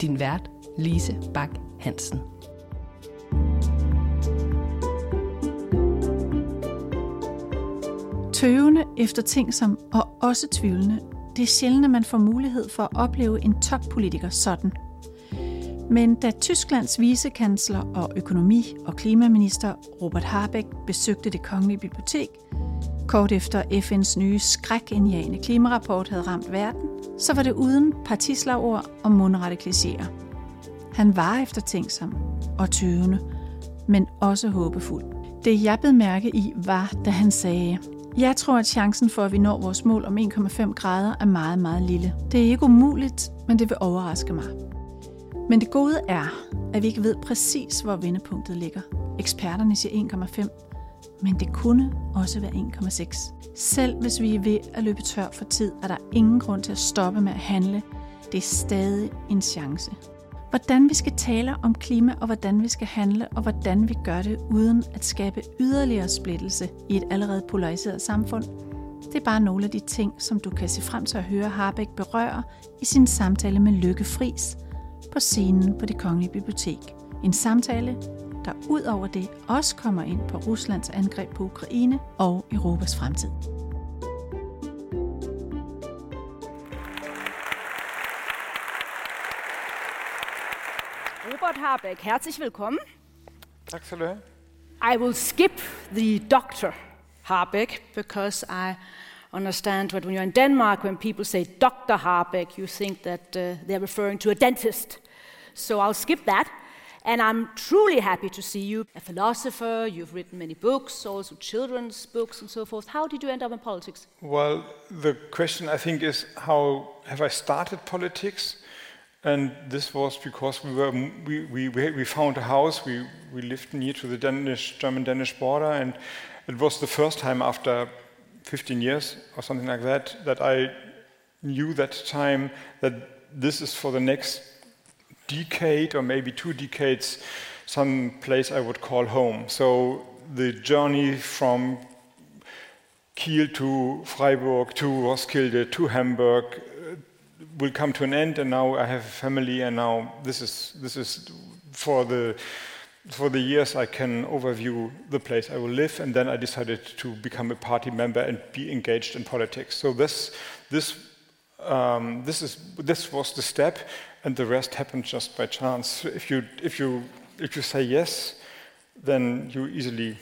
Din vært, Lise Bach Hansen. Tøvende efter tingsom og også tvivlende, det er sjældent, at man får mulighed for at opleve en toppolitiker sådan. Men da Tysklands vicekansler og økonomi- og klimaminister Robert Habeck besøgte Det Kongelige Bibliotek, kort efter FN's nye skrækindjagende klimarapport havde ramt verden, så var det uden partislagord og mundrette klichéer. Han var eftertænksom og tøvende, men også håbefuld. Det jeg bed mærke i var, da han sagde: "Jeg tror, at chancen for, at vi når vores mål om 1,5 grader er meget, meget lille. Det er ikke umuligt, men det vil overraske mig." Men det gode er, at vi ikke ved præcis, hvor vendepunktet ligger. Eksperterne siger 1,5. Men det kunne også være 1,6. Selv hvis vi er ved at løbe tør for tid, er der ingen grund til at stoppe med at handle. Det er stadig en chance. Hvordan vi skal tale om klima, og hvordan vi skal handle, og hvordan vi gør det uden at skabe yderligere splittelse i et allerede polariseret samfund, det er bare nogle af de ting, som du kan se frem til at høre Habeck berøre i sin samtale med Lykke Friis på scenen på Det Kongelige Bibliotek. En samtale, der ud over det også kommer ind på Ruslands angreb på Ukraine og Europas fremtid. Robert Habeck, herzlich willkommen. Tak skal du have. I will skip the Dr. Habeck, because I understand that when you're in Denmark, when people say Dr. Habeck, you think that they're referring to a dentist. So I'll skip that. And I'm truly happy to see you, a philosopher, you've written many books, also children's books and so forth. How did you end up in politics? Well, the question I think is, how have I started politics? And this was because we found a house, we lived near to the German-Danish border, and it was the first time after 15 years or something like that, that I knew that time that this is for the next decade or maybe 2 decades, some place I would call home. So the journey from Kiel to Freiburg to Roskilde to Hamburg will come to an end, and now I have a family, and now this is for the years I can overview the place I will live, and then I decided to become a party member and be engaged in politics. So this was the step, and the rest happened just by chance. If you say yes, then you easily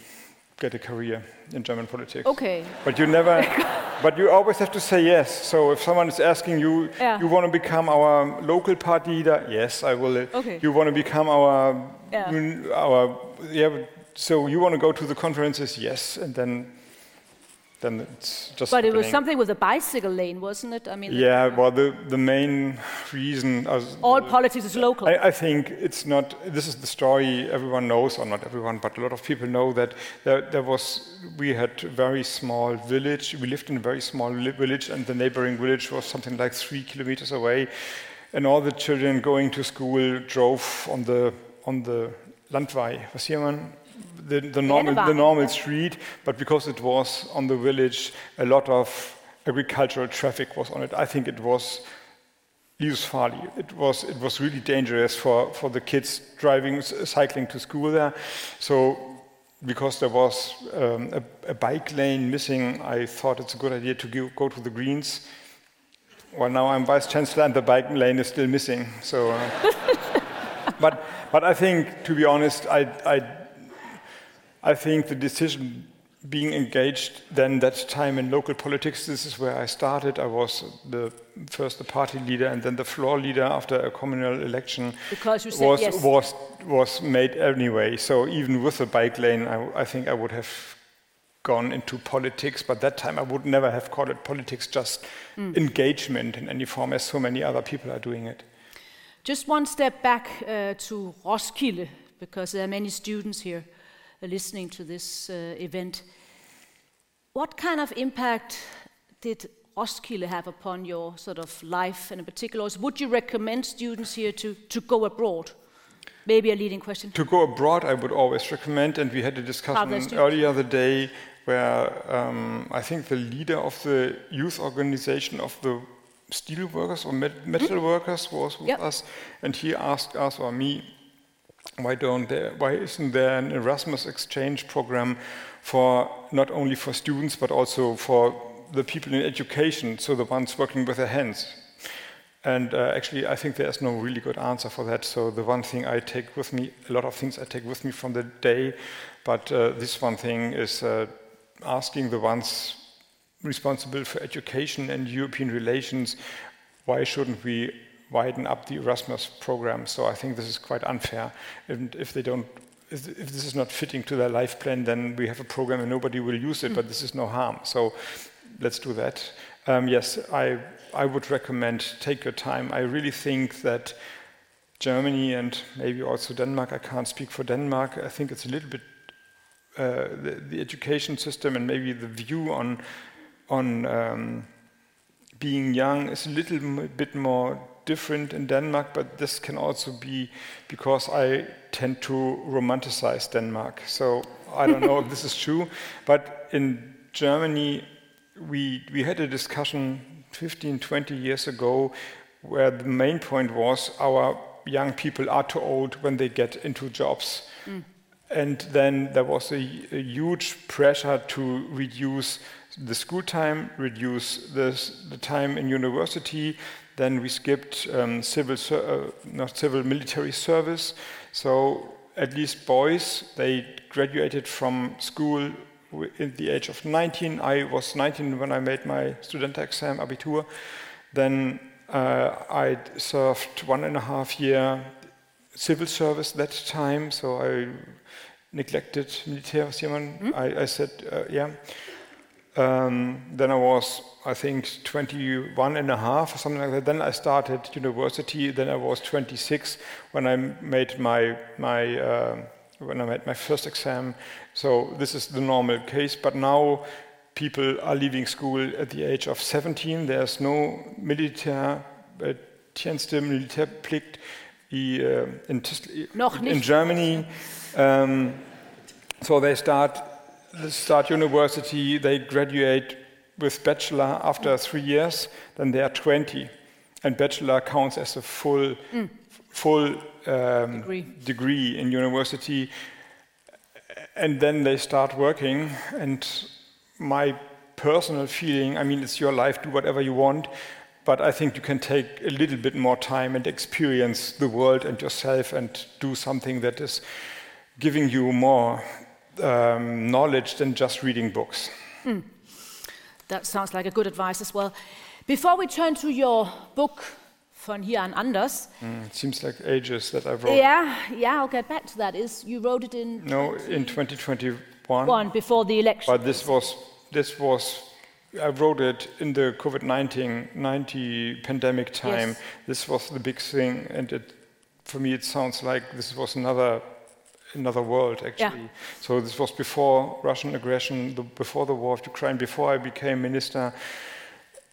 get a career in German politics. Okay. But you never. But you always have to say yes. So if someone is asking you, you want to become our local party leader? Yes, I will. Okay. You want to become our So you want to go to the conferences? Yes, and then. It's just but it was something with a bicycle lane, wasn't it? I mean, well, the main reason all politics is local. I think it's not. This is the story everyone knows, or not everyone, but a lot of people know that we had a very small village. We lived in a very small village, and the neighboring village was something like 3 kilometers away. And all the children going to school drove on the Landwehr. Was here man? The normal street, but because it was on the village, a lot of agricultural traffic was on it. I think it was livsfarlig. It was really dangerous for the kids driving, cycling to school there. So because there was a bike lane missing, I thought it's a good idea to go to the Greens. Well, now I'm vice chancellor and the bike lane is still missing. So, but I think, to be honest, I think the decision being engaged then that time in local politics, this is where I started. I was first the party leader and then the floor leader after a communal election. Because you said yes. Was made anyway. So even with the bike lane, I think I would have gone into politics, but that time I would never have called it politics, just engagement in any form, as so many other people are doing it. Just one step back to Roskilde, because there are many students here listening to this event. What kind of impact did Roskilde have upon your sort of life, and in particular, would you recommend students here to go abroad? Maybe a leading question. To go abroad, I would always recommend, and we had a discussion earlier the day where I think the leader of the youth organization of the steel workers or metal workers was with us, and he asked us or me, why isn't there an Erasmus exchange program for not only for students but also for the people in education, so the ones working with their hands? And actually, I think there's no really good answer for that. So the one thing I take with me, a lot of things I take with me from the day, but this one thing is asking the ones responsible for education and European relations, why shouldn't we widen up the Erasmus program? So I think this is quite unfair. And if this is not fitting to their life plan, then we have a program and nobody will use it, but this is no harm. So let's do that. Yes, I would recommend take your time. I really think that Germany and maybe also Denmark, I can't speak for Denmark, I think it's a little bit the education system and maybe the view on being young is a little bit more different in Denmark, but this can also be because I tend to romanticize Denmark. So I don't know if this is true, but in Germany, we had a discussion 15, 20 years ago where the main point was our young people are too old when they get into jobs. Mm. And then there was a huge pressure to reduce the school time, reduce the time in university. Then we skipped military service. So at least boys, they graduated from school at the age of 19. I was 19 when I made my student exam, Abitur. Then I served 1.5 year civil service that time, so I neglected Militärdienst. I said, yeah. Then I was, I think, 21.5 or something like that. Then I started university. Then I was 26 when I made my first exam. So this is the normal case. But now people are leaving school at the age of 17. There's no Militärdienstpflicht in Germany. So they start university, they graduate with bachelor after 3 years, then they are 20. And bachelor counts as a full degree in university. And then they start working. And my personal feeling, I mean, it's your life, do whatever you want, but I think you can take a little bit more time and experience the world and yourself and do something that is giving you more knowledge than just reading books. Mm. That sounds like a good advice as well. Before we turn to your book, Von Hier an Anders. It seems like ages that I wrote. Yeah, I'll get back to that. You wrote it in... No, in 2021. Before the election. But this was I wrote it in the COVID-19 pandemic time. Yes. This was the big thing, and for me it sounds like this was another world, actually. Yeah. So this was before Russian aggression, before the war of Ukraine, before I became minister,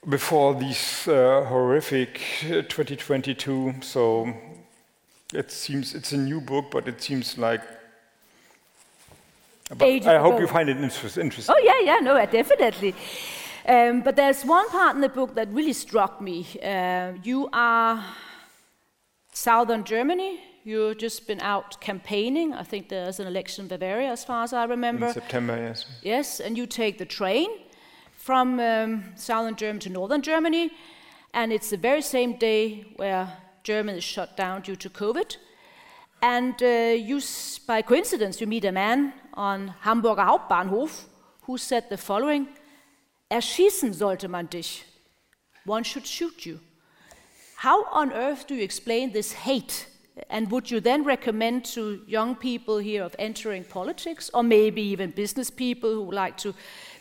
before these horrific 2022. So it seems it's a new book, but it seems like... But I hope you find it interesting. Oh, yeah, no, definitely. But there's one part in the book that really struck me. You are southern Germany. You've just been out campaigning. I think there's an election in Bavaria, as far as I remember. In September, yes. Yes, and you take the train from southern Germany to northern Germany, and it's the very same day where Germany is shut down due to COVID. And by coincidence, you meet a man on Hamburger Hauptbahnhof who said the following: "Erschießen sollte man dich. One should shoot you." How on earth do you explain this hate? And would you then recommend to young people here of entering politics, or maybe even business people who like to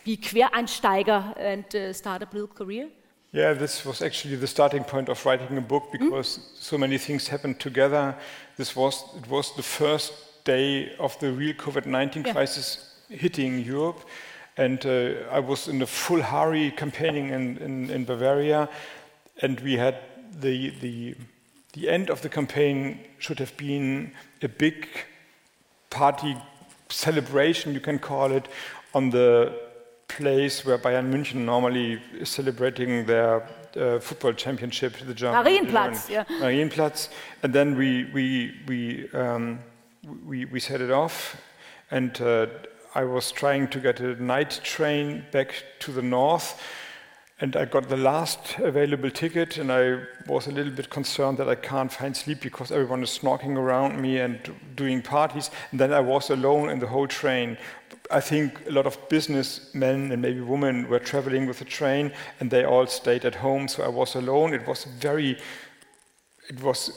be Quereinsteiger and start a political career? Yeah, this was actually the starting point of writing a book, because so many things happened together. It was the first day of the real COVID-19 crisis hitting Europe, and I was in a full hurry campaigning in Bavaria, and we had the end of the campaign should have been a big party celebration, you can call it, on the place where Bayern München normally is celebrating their football championship, the German Marienplatz. Yeah. Marienplatz, and then we set it off, and I was trying to get a night train back to the north, and I got the last available ticket, and I was a little bit concerned that I can't find sleep because everyone is snorking around me and doing parties, and then I was alone in the whole train. I think a lot of businessmen and maybe women were traveling with the train, and they all stayed at home, so I was alone. It was,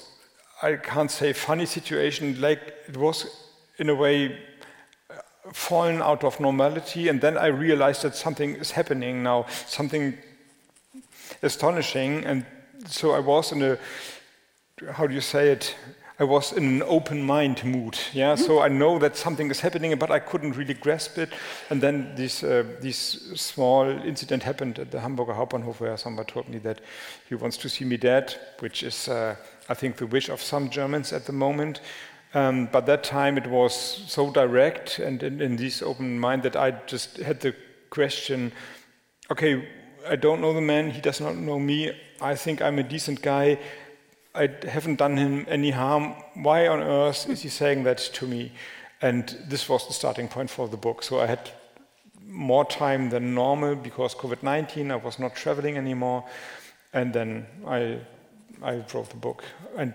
I can't say funny situation, like it was in a way fallen out of normality, and then I realized that something is happening now, something astonishing, and so I was in a, how do you say it? I was in an open mind mood, yeah. Mm-hmm. So I know that something is happening, but I couldn't really grasp it. And then this small incident happened at the Hamburger Hauptbahnhof, where someone told me that he wants to see me dead, which is, I think, the wish of some Germans at the moment. But that time it was so direct and in this open mind that I just had the question: okay, I don't know the man; he does not know me. I think I'm a decent guy. I haven't done him any harm. Why on earth is he saying that to me? And this was the starting point for the book. So I had more time than normal because COVID-19, I was not traveling anymore. And then I wrote the book. And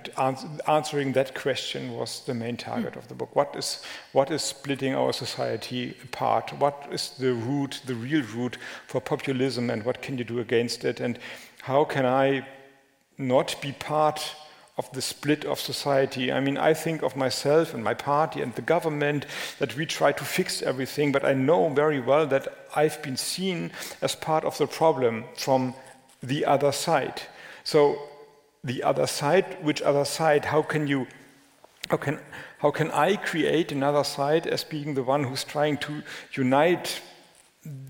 answering that question was the main target of the book. What is splitting our society apart? What is the root, the real root for populism, and what can you do against it? And how can I not be part of the split of society? I mean, I think of myself and my party and the government that we try to fix everything, but I know very well that I've been seen as part of the problem from the other side. So the other side, which other side? How can I create another side as being the one who's trying to unite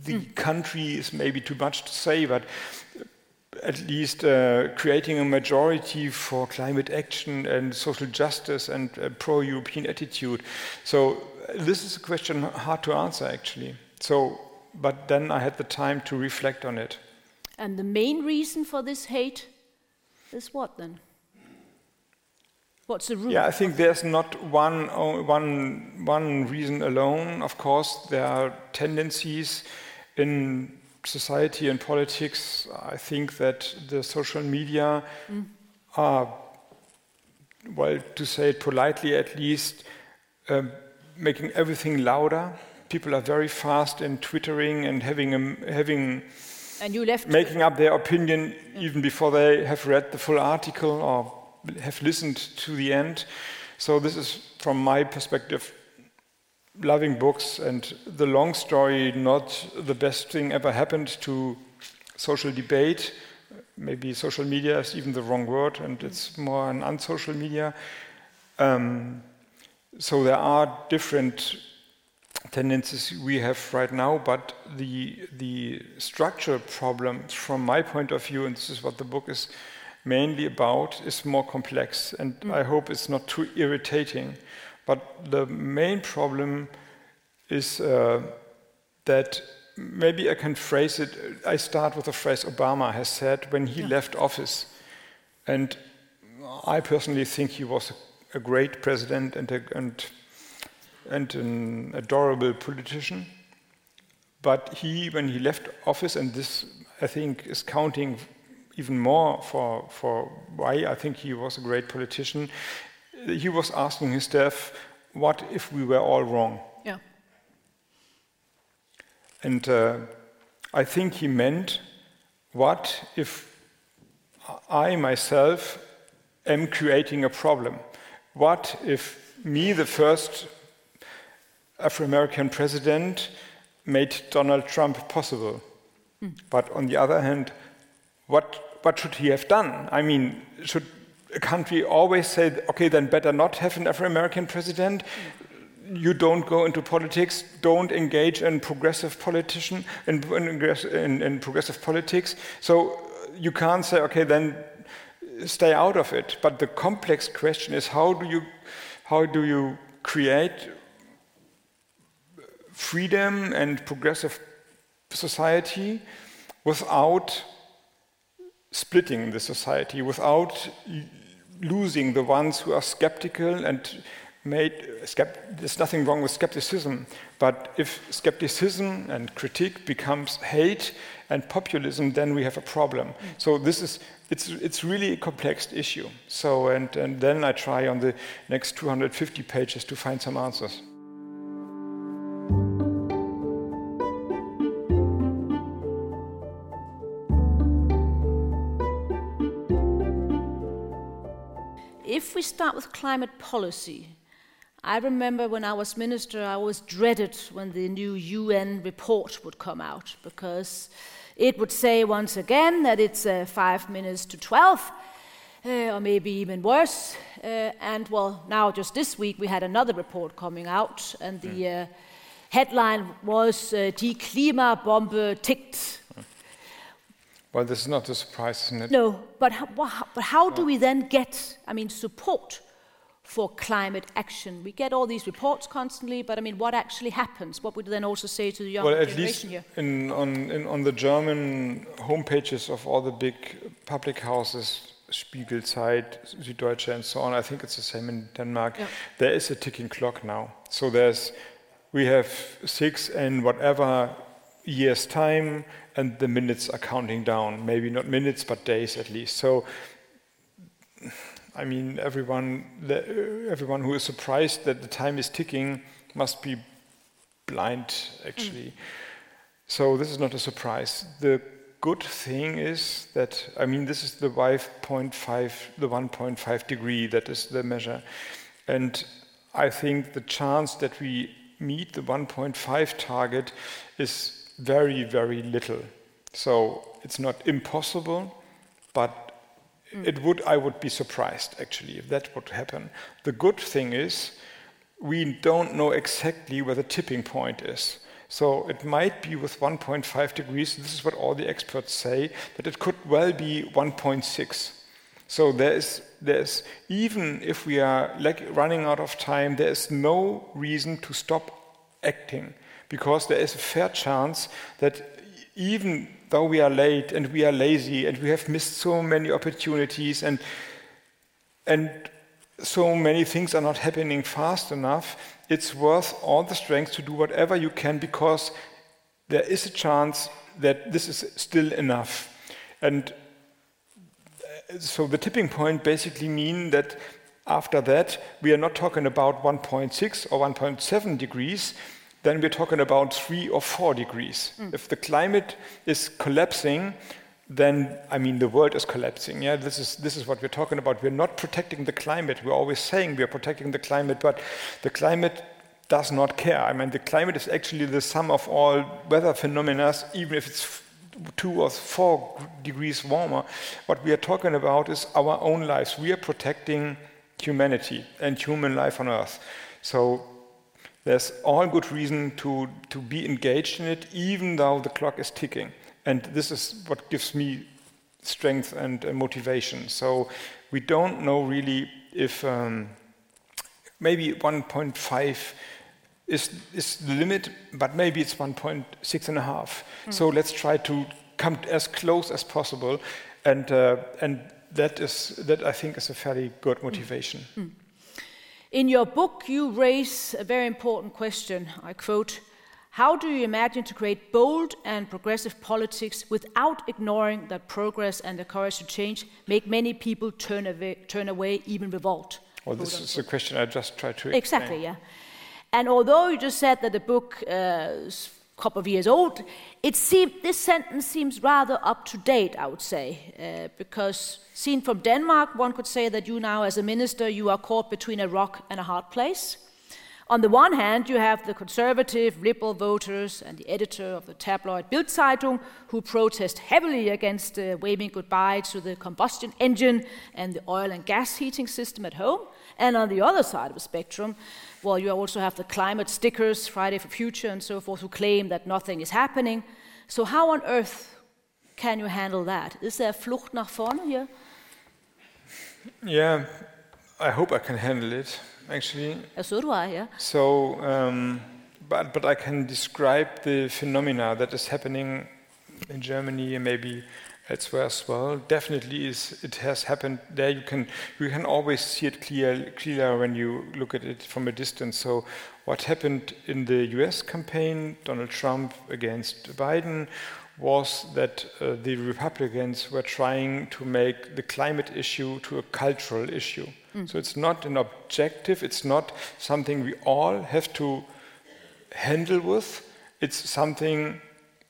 the country? Is maybe too much to say, but at least creating a majority for climate action and social justice and a pro-European attitude. So this is a question hard to answer, actually. So, but then I had the time to reflect on it. And the main reason for this hate is what, then? What's the root? Yeah, I think there's not one reason alone. Of course, there are tendencies in society and politics. I think that the social media are, well, to say it politely at least, making everything louder. People are very fast in twittering and making up their opinion even before they have read the full article or have listened to the end. So this is, from my perspective, loving books and the long story, not the best thing ever happened to social debate. Maybe social media is even the wrong word, and it's more an unsocial media. So there are different tendencies we have right now, but the structural problem, from my point of view, and this is what the book is mainly about, is more complex, and I hope it's not too irritating. But the main problem is that, maybe I can phrase it, I start with a phrase Obama has said when he left office. And I personally think he was a great president and an adorable politician. But he, when he left office, and this I think is counting even more for why I think he was a great politician, he was asking his staff, what if we were all wrong? Yeah. And I think he meant, what if I myself am creating a problem? What if me, the first Afro-American president, made Donald Trump possible? But on the other hand, What should he have done? I mean, should a country always say, okay, then better not have an African-American president? You don't go into politics, don't engage in progressive politician, in progressive politics. So you can't say, okay, then stay out of it. But the complex question is, how do you create freedom and progressive society without splitting the society, without losing the ones who are skeptical and there's nothing wrong with skepticism, but if skepticism and critique becomes hate and populism, then we have a problem. So this is it's really a complex issue. So and then I try on the next 250 pages to find some answers. If we start with climate policy, I remember when I was minister, I always dreaded when the new UN report would come out, because it would say once again that it's 5 minutes to 12, or maybe even worse. And well, now just this week we had another report coming out, and the headline was "Die Klimabombe tickt." Well, this is not a surprise, isn't it? No, but how do we then get, support for climate action? We get all these reports constantly, but what actually happens? What would then also say to the young generation here? Well, at least on the German homepages of all the big public houses, Spiegel, Zeit, Süddeutsche, and so on, I think it's the same in Denmark. Yeah. There is a ticking clock now. So we have 6 and whatever years' time, and the minutes are counting down. Maybe not minutes, but days at least. So, everyone who is surprised that the time is ticking must be blind, actually. So this is not a surprise. The good thing is that, this is the 1.5 degree, that is the measure. And I think the chance that we meet the 1.5 target is very, very little. So it's not impossible, but I would be surprised, actually, if that would happen. The good thing is we don't know exactly where the tipping point is. So it might be with 1.5 degrees, this is what all the experts say, but it could well be 1.6. So there is, even if we are running out of time, there is no reason to stop acting, because there is a fair chance that even though we are late and we are lazy and we have missed so many opportunities and so many things are not happening fast enough, it's worth all the strength to do whatever you can, because there is a chance that this is still enough. And so the tipping point basically means that after that, we are not talking about 1.6 or 1.7 degrees, then we're talking about 3 or 4 degrees. If the climate is collapsing, then the world is collapsing. Yeah, this is what we're talking about. We're not protecting the climate. We're always saying we're protecting the climate, but the climate does not care. The climate is actually the sum of all weather phenomena, even if it's 2 or 4 degrees warmer. What we are talking about is our own lives. We are protecting humanity and human life on Earth. So there's all good reason to be engaged in it, even though the clock is ticking. And this is what gives me strength and motivation. So we don't know really if maybe 1.5 is the limit, but maybe it's 1.6 and a half. So let's try to come as close as possible. And that I think is a fairly good motivation. In your book, you raise a very important question. I quote, "How do you imagine to create bold and progressive politics without ignoring that progress and the courage to change make many people turn away, even revolt?" Well, this is the question I just tried to explain. Exactly, yeah. And although you just said that the book is a couple of years old, this sentence seems rather up to date, I would say, because seen from Denmark, one could say that you now, as a minister, you are caught between a rock and a hard place. On the one hand, you have the conservative, liberal voters and the editor of the tabloid Bildzeitung, who protest heavily against waving goodbye to the combustion engine and the oil and gas heating system at home. And on the other side of the spectrum, well, you also have the climate stickers, Friday for Future and so forth, who claim that nothing is happening. So how on earth can you handle that? Is there a flucht nach vorne here? Yeah, I hope I can handle it, actually. So do I, yeah. So, but I can describe the phenomena that is happening in Germany and maybe elsewhere as well. Definitely, it has happened there. You can always see it clearer when you look at it from a distance. So, what happened in the U.S. campaign, Donald Trump against Biden, was that the Republicans were trying to make the climate issue to a cultural issue. Mm. So it's not an objective, it's not something we all have to handle with, it's something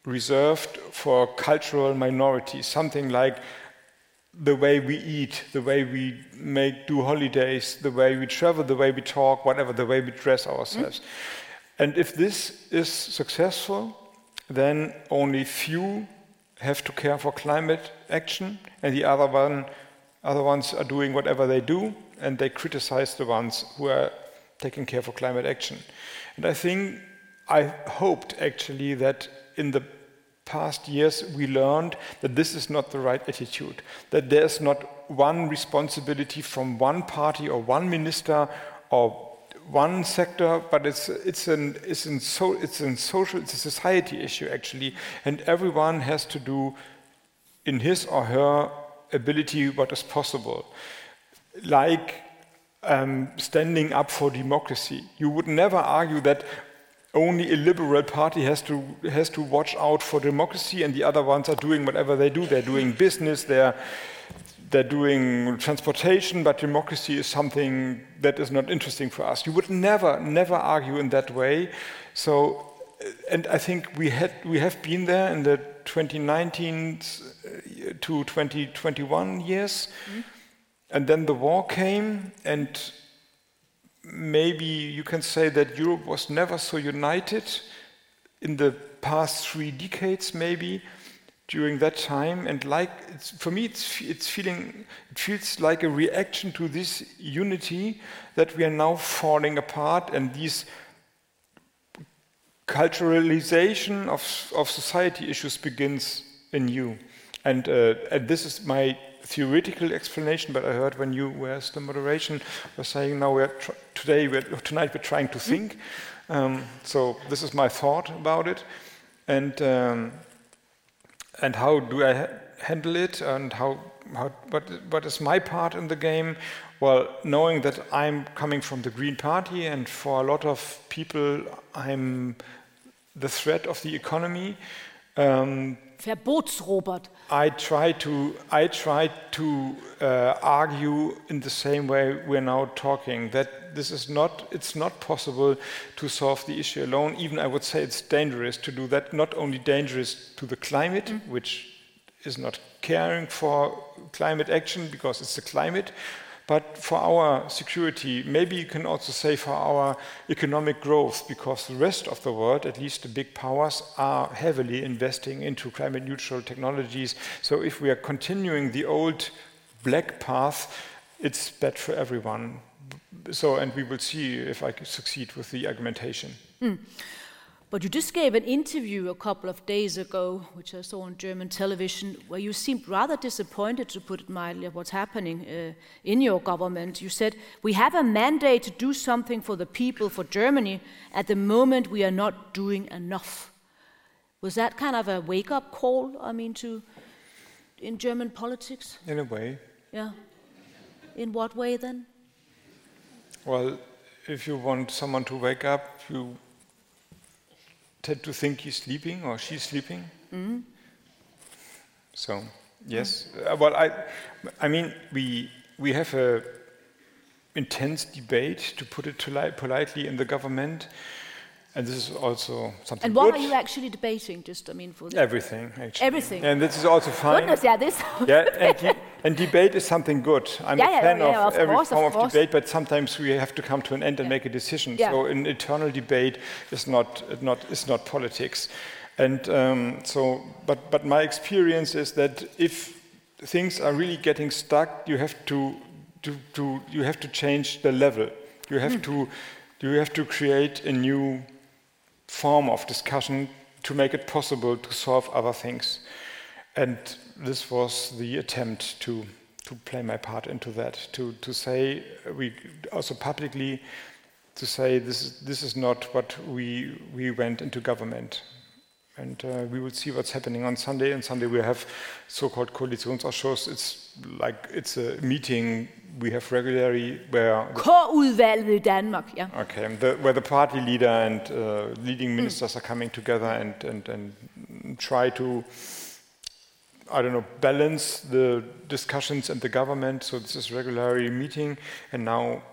reserved for cultural minorities, something like the way we eat, the way we do holidays, the way we travel, the way we talk, whatever, the way we dress ourselves. Mm. And if this is successful, then only few have to care for climate action, and the other ones are doing whatever they do, and they criticize the ones who are taking care for climate action. And I hoped actually that in the past years we learned that this is not the right attitude, that there's not one responsibility from one party or one minister or one sector, but it's a society issue actually, and everyone has to do in his or her ability what is possible. Like standing up for democracy, you would never argue that only a liberal party has to watch out for democracy, and the other ones are doing whatever they do. They're doing business. They're doing transportation, but democracy is something that is not interesting for us. You would never argue in that way. So, and I think we have been there in the 2019 to 2021 years, mm-hmm. And then the war came, and maybe you can say that Europe was never so united in the past 3 decades, maybe. During that time, and it feels like a reaction to this unity that we are now falling apart, and this culturalization of society issues begins anew. And this is my theoretical explanation. But I heard when you were the moderation, were saying now tonight we're trying to think. So this is my thought about it, And how do I handle it? And what is my part in the game? Well, knowing that I'm coming from the Green Party, and for a lot of people, I'm the threat of the economy. Verbotsrobert. I try to argue in the same way we're now talking, that it's not possible to solve the issue alone. Even I would say it's dangerous to do that. Not only dangerous to the climate, which is not caring for climate action because it's the climate, but for our security. Maybe you can also say for our economic growth, because the rest of the world, at least the big powers, are heavily investing into climate neutral technologies. So if we are continuing the old black path, it's bad for everyone. So, and we will see if I can succeed with the argumentation. Mm. But you just gave an interview a couple of days ago, which I saw on German television, where you seemed rather disappointed, to put it mildly, of what's happening in your government. You said, "We have a mandate to do something for the people, for Germany. At the moment, we are not doing enough." Was that kind of a wake-up call, in German politics? In a way. Yeah. In what way, then? Well, if you want someone to wake up, you tend to think he's sleeping or she's sleeping. Mm-hmm. So yes, well, we have a intense debate, to put it politely, in the government, and this is also something. And what good. Are you actually debating? Just for everything. Actually. Everything. And this is also fine. Goodness, yeah, this. Yeah, and And debate is something good. I'm a fan of every form of debate, but sometimes we have to come to an end and make a decision. Yeah. So an eternal debate is not politics. And but my experience is that if things are really getting stuck, you have to change the level. You have to create a new form of discussion to make it possible to solve other things. And this was the attempt to play my part into that, to say, we also publicly to say this is not what we went into government. And we will see what's happening on Sunday. On Sunday we have so-called Koalitionsausschuss. It's a meeting we have regularly where K-udvalget i Danmark, yeah. Okay, where the party leader and leading ministers are coming together and try to, I don't know, balance the discussions and the government. So this is regularly meeting, and now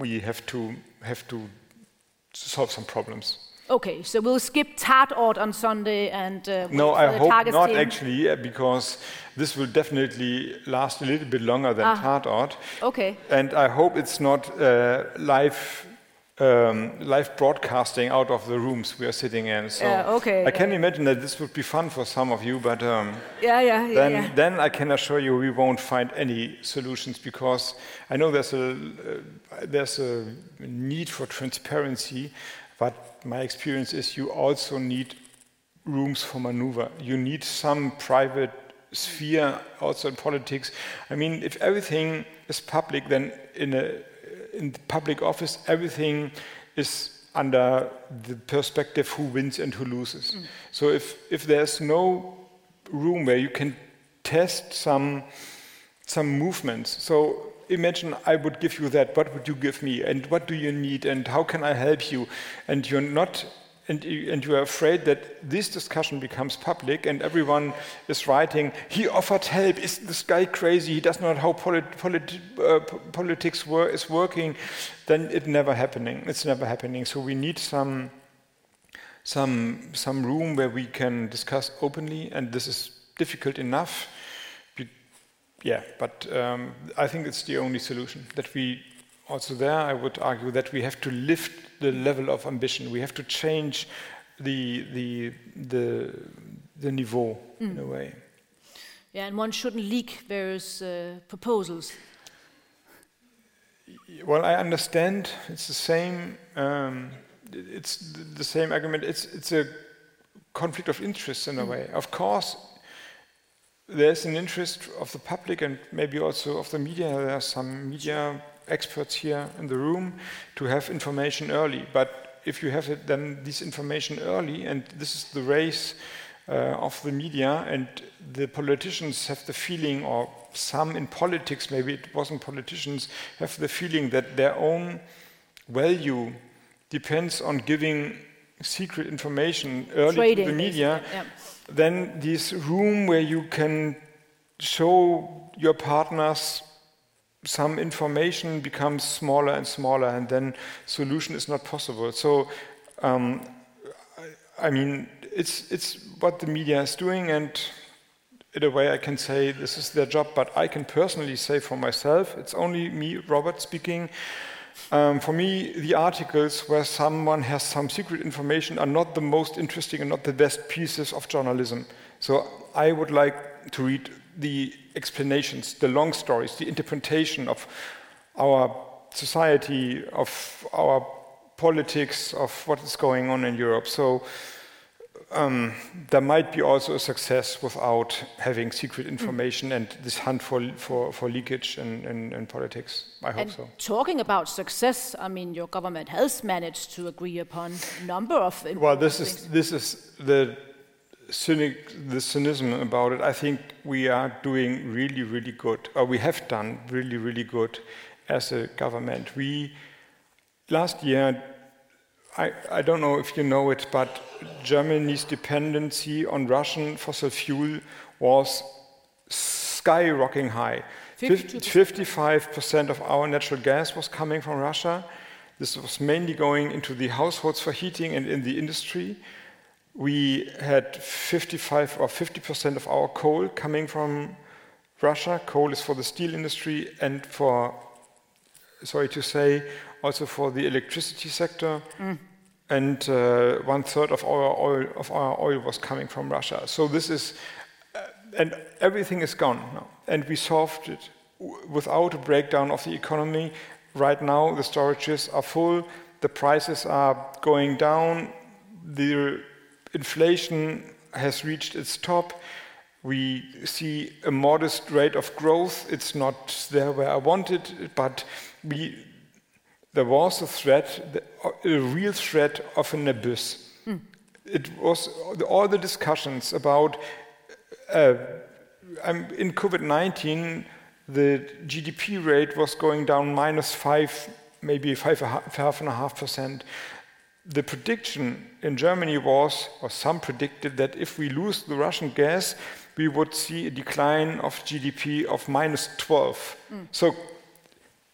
we have to solve some problems. Okay, so we'll skip Tatort on Sunday and no, I hope not team. Actually, because this will definitely last a little bit longer than Tatort. Okay, and I hope it's not live broadcasting out of the rooms we are sitting in. So I can imagine that this would be fun for some of you, but then I can assure you we won't find any solutions, because I know there's a need for transparency. But my experience is you also need rooms for maneuver. You need some private sphere also in politics. I mean, if everything is public, then in the public office, everything is under the perspective who wins and who loses. Mm. So if there's no room where you can test some movements, so imagine I would give you that. What would you give me? And what do you need? And how can I help you? And you're not, and you are afraid that this discussion becomes public, and everyone is writing. He offered help. Is this guy crazy? He does not know how politics is working. Then it's never happening. It's never happening. So we need some room where we can discuss openly, and this is difficult enough. Yeah, but I think it's the only solution. That we also there, I would argue that we have to lift the level of ambition. We have to change the niveau in a way. Yeah, and one shouldn't leak various proposals. Well, I understand. It's the same. It's the same argument. It's a conflict of interest in a way. Of course. There's an interest of the public and maybe also of the media. There are some media experts here in the room to have information early. But if you have it, then this information early, and this is the race of the media, and the politicians have the feeling, or some in politics, maybe it wasn't politicians, have the feeling that their own value depends on giving secret information early to the media. Then this room where you can show your partners some information becomes smaller and smaller, and then solution is not possible. So, I mean, it's what the media is doing, and in a way I can say this is their job, but I can personally say for myself, it's only me, Robert, speaking. For me, the articles where someone has some secret information are not the most interesting and not the best pieces of journalism. So I would like to read the explanations, the long stories, the interpretation of our society, of our politics, of what is going on in Europe. So there might be also a success without having secret information and this hunt for leakage in politics. I hope so. Talking about success, I mean, your government has managed to agree upon a number of important things. This is the cynicism about it. I think we are doing really, really good, or we have done really, really good as a government. We last year. I don't know if you know it, but Germany's dependency on Russian fossil fuel was skyrocketing high. 55% of our natural gas was coming from Russia. This was mainly going into the households for heating and in the industry. We had 50% of our coal coming from Russia, coal is for the steel industry and for, sorry to say, also for the electricity sector. Mm. And 1/3 of our oil was coming from Russia. So this is, and everything is gone now. And we solved it without a breakdown of the economy. Right now, the storages are full. The prices are going down. The inflation has reached its top. We see a modest rate of growth. It's not there where I want it, but there was a threat, a real threat of an abyss. Mm. It was all the discussions about. In COVID-19, the GDP rate was going down -5, maybe 5.5%. The prediction in Germany was, or some predicted, that if we lose the Russian gas, we would see a decline of GDP of -12. Mm. So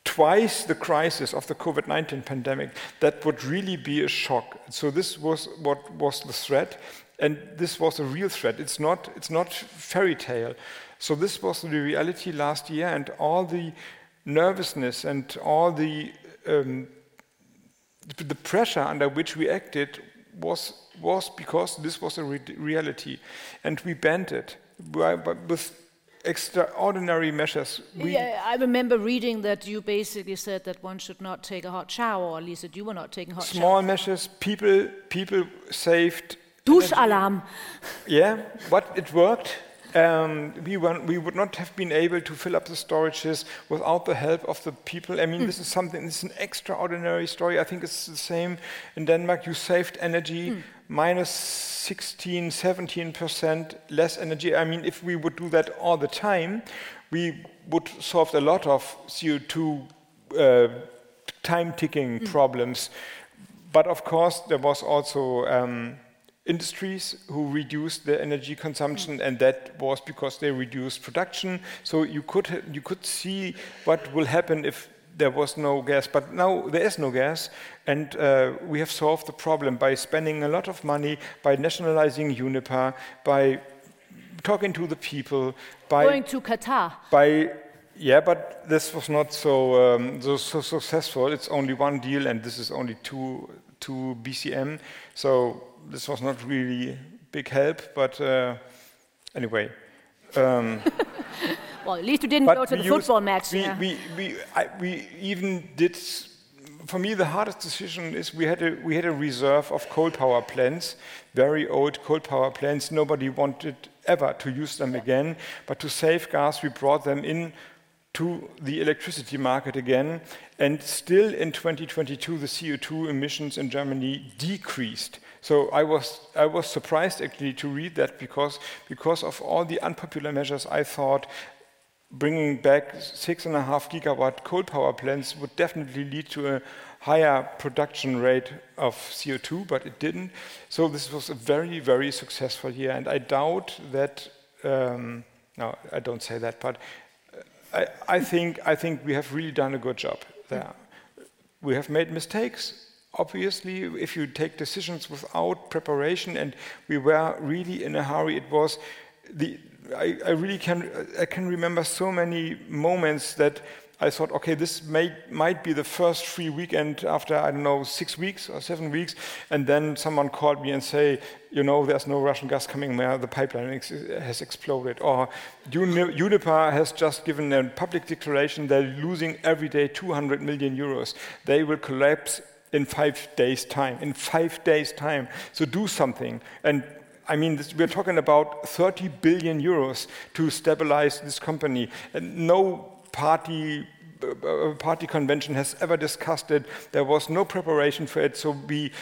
twice the crisis of the COVID-19 pandemic, that would really be a shock. So this was what was the threat, and this was a real threat. It's not fairy tale. So this was the reality last year, and all the nervousness and all the pressure under which we acted was because this was a reality, and we banned it with extraordinary measures. I remember reading that you basically said that one should not take a hot shower, or at least that you were not taking hot showers. Small measures, people saved. Douche alarm. Yeah, but it worked. We would not have been able to fill up the storages without the help of the people. I mean, This is something. This is an extraordinary story. I think it's the same in Denmark. You saved energy, -16-17% less energy. I mean, if we would do that all the time, we would solve a lot of CO2 time-ticking problems. But of course, there was also industries who reduced their energy consumption, and that was because they reduced production. So you could see what will happen if there was no gas. But now there is no gas, and we have solved the problem by spending a lot of money, by nationalizing Uniper, by talking to the people, by going to Qatar. But this was not so successful. It's only one deal, and this is only two BCM. So this was not really big help, but anyway. Well, at least you didn't go to the football match. We even did. For me, the hardest decision is we had a reserve of coal power plants, very old coal power plants. Nobody wanted ever to use them again, but to save gas, we brought them in to the electricity market again, and still in 2022 the CO2 emissions in Germany decreased. So I was surprised actually to read that, because of all the unpopular measures. I thought bringing back 6.5 gigawatt coal power plants would definitely lead to a higher production rate of CO2, but it didn't. So this was a very, very successful year, and I doubt that. No, I don't say that, but I think we have really done a good job there. We have made mistakes, obviously. If you take decisions without preparation, and we were really in a hurry. It was I can remember so many moments that I thought, okay, this might be the first free weekend after, I don't know, 6 weeks or 7 weeks, and then someone called me and say, you know, there's no Russian gas coming where the pipeline has exploded, or Uniper has just given a public declaration they're losing every day 200 million euros. They will collapse in 5 days' time. So do something. And I mean, we're talking about 30 billion euros to stabilize this company, and no party convention has ever discussed it. There was no preparation for it, so we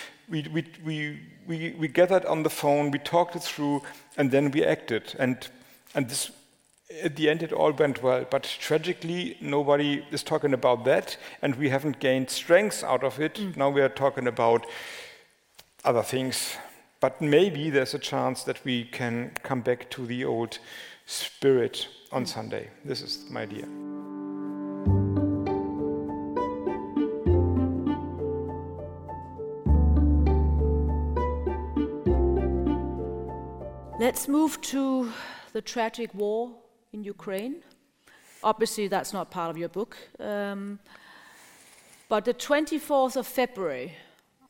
gathered on the phone, we talked it through, and then we acted. And this, at the end, it all went well. But tragically, nobody is talking about that, and we haven't gained strengths out of it. Now we are talking about other things. But maybe there's a chance that we can come back to the old spirit on Sunday. This is my idea. Let's move to the tragic war in Ukraine. Obviously, that's not part of your book. But the 24th of February,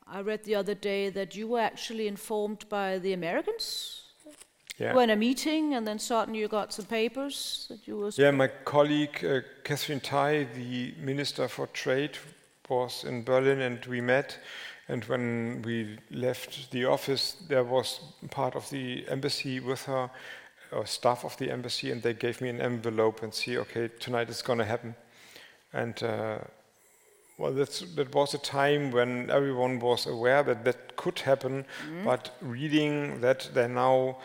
I read the other day that you were actually informed by the Americans. Yeah. You were in a meeting, and then suddenly you got some papers that you were... Yeah, my colleague Catherine Tai, the Minister for Trade, was in Berlin, and we met. And when we left the office, there was part of the embassy with her, or staff of the embassy, and they gave me an envelope and said, okay, tonight it's going to happen. And well, that was a time when everyone was aware that that could happen, but reading that they're now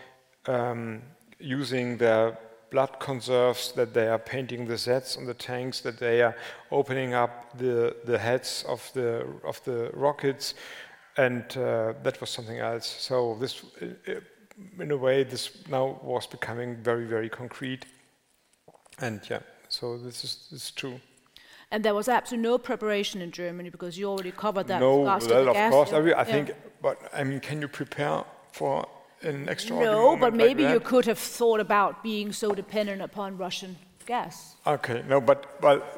using their blood conserves, that they are painting the Zs on the tanks, that they are opening up the heads of the rockets, and that was something else. So this, in a way, this now was becoming very, very concrete, and yeah, so this is true. And there was absolutely no preparation in Germany, because you already covered that. No, well, of course, I think, but I mean, can you prepare for an extraordinary moment? No, but maybe you could have thought about being so dependent upon Russian gas. Okay, no, but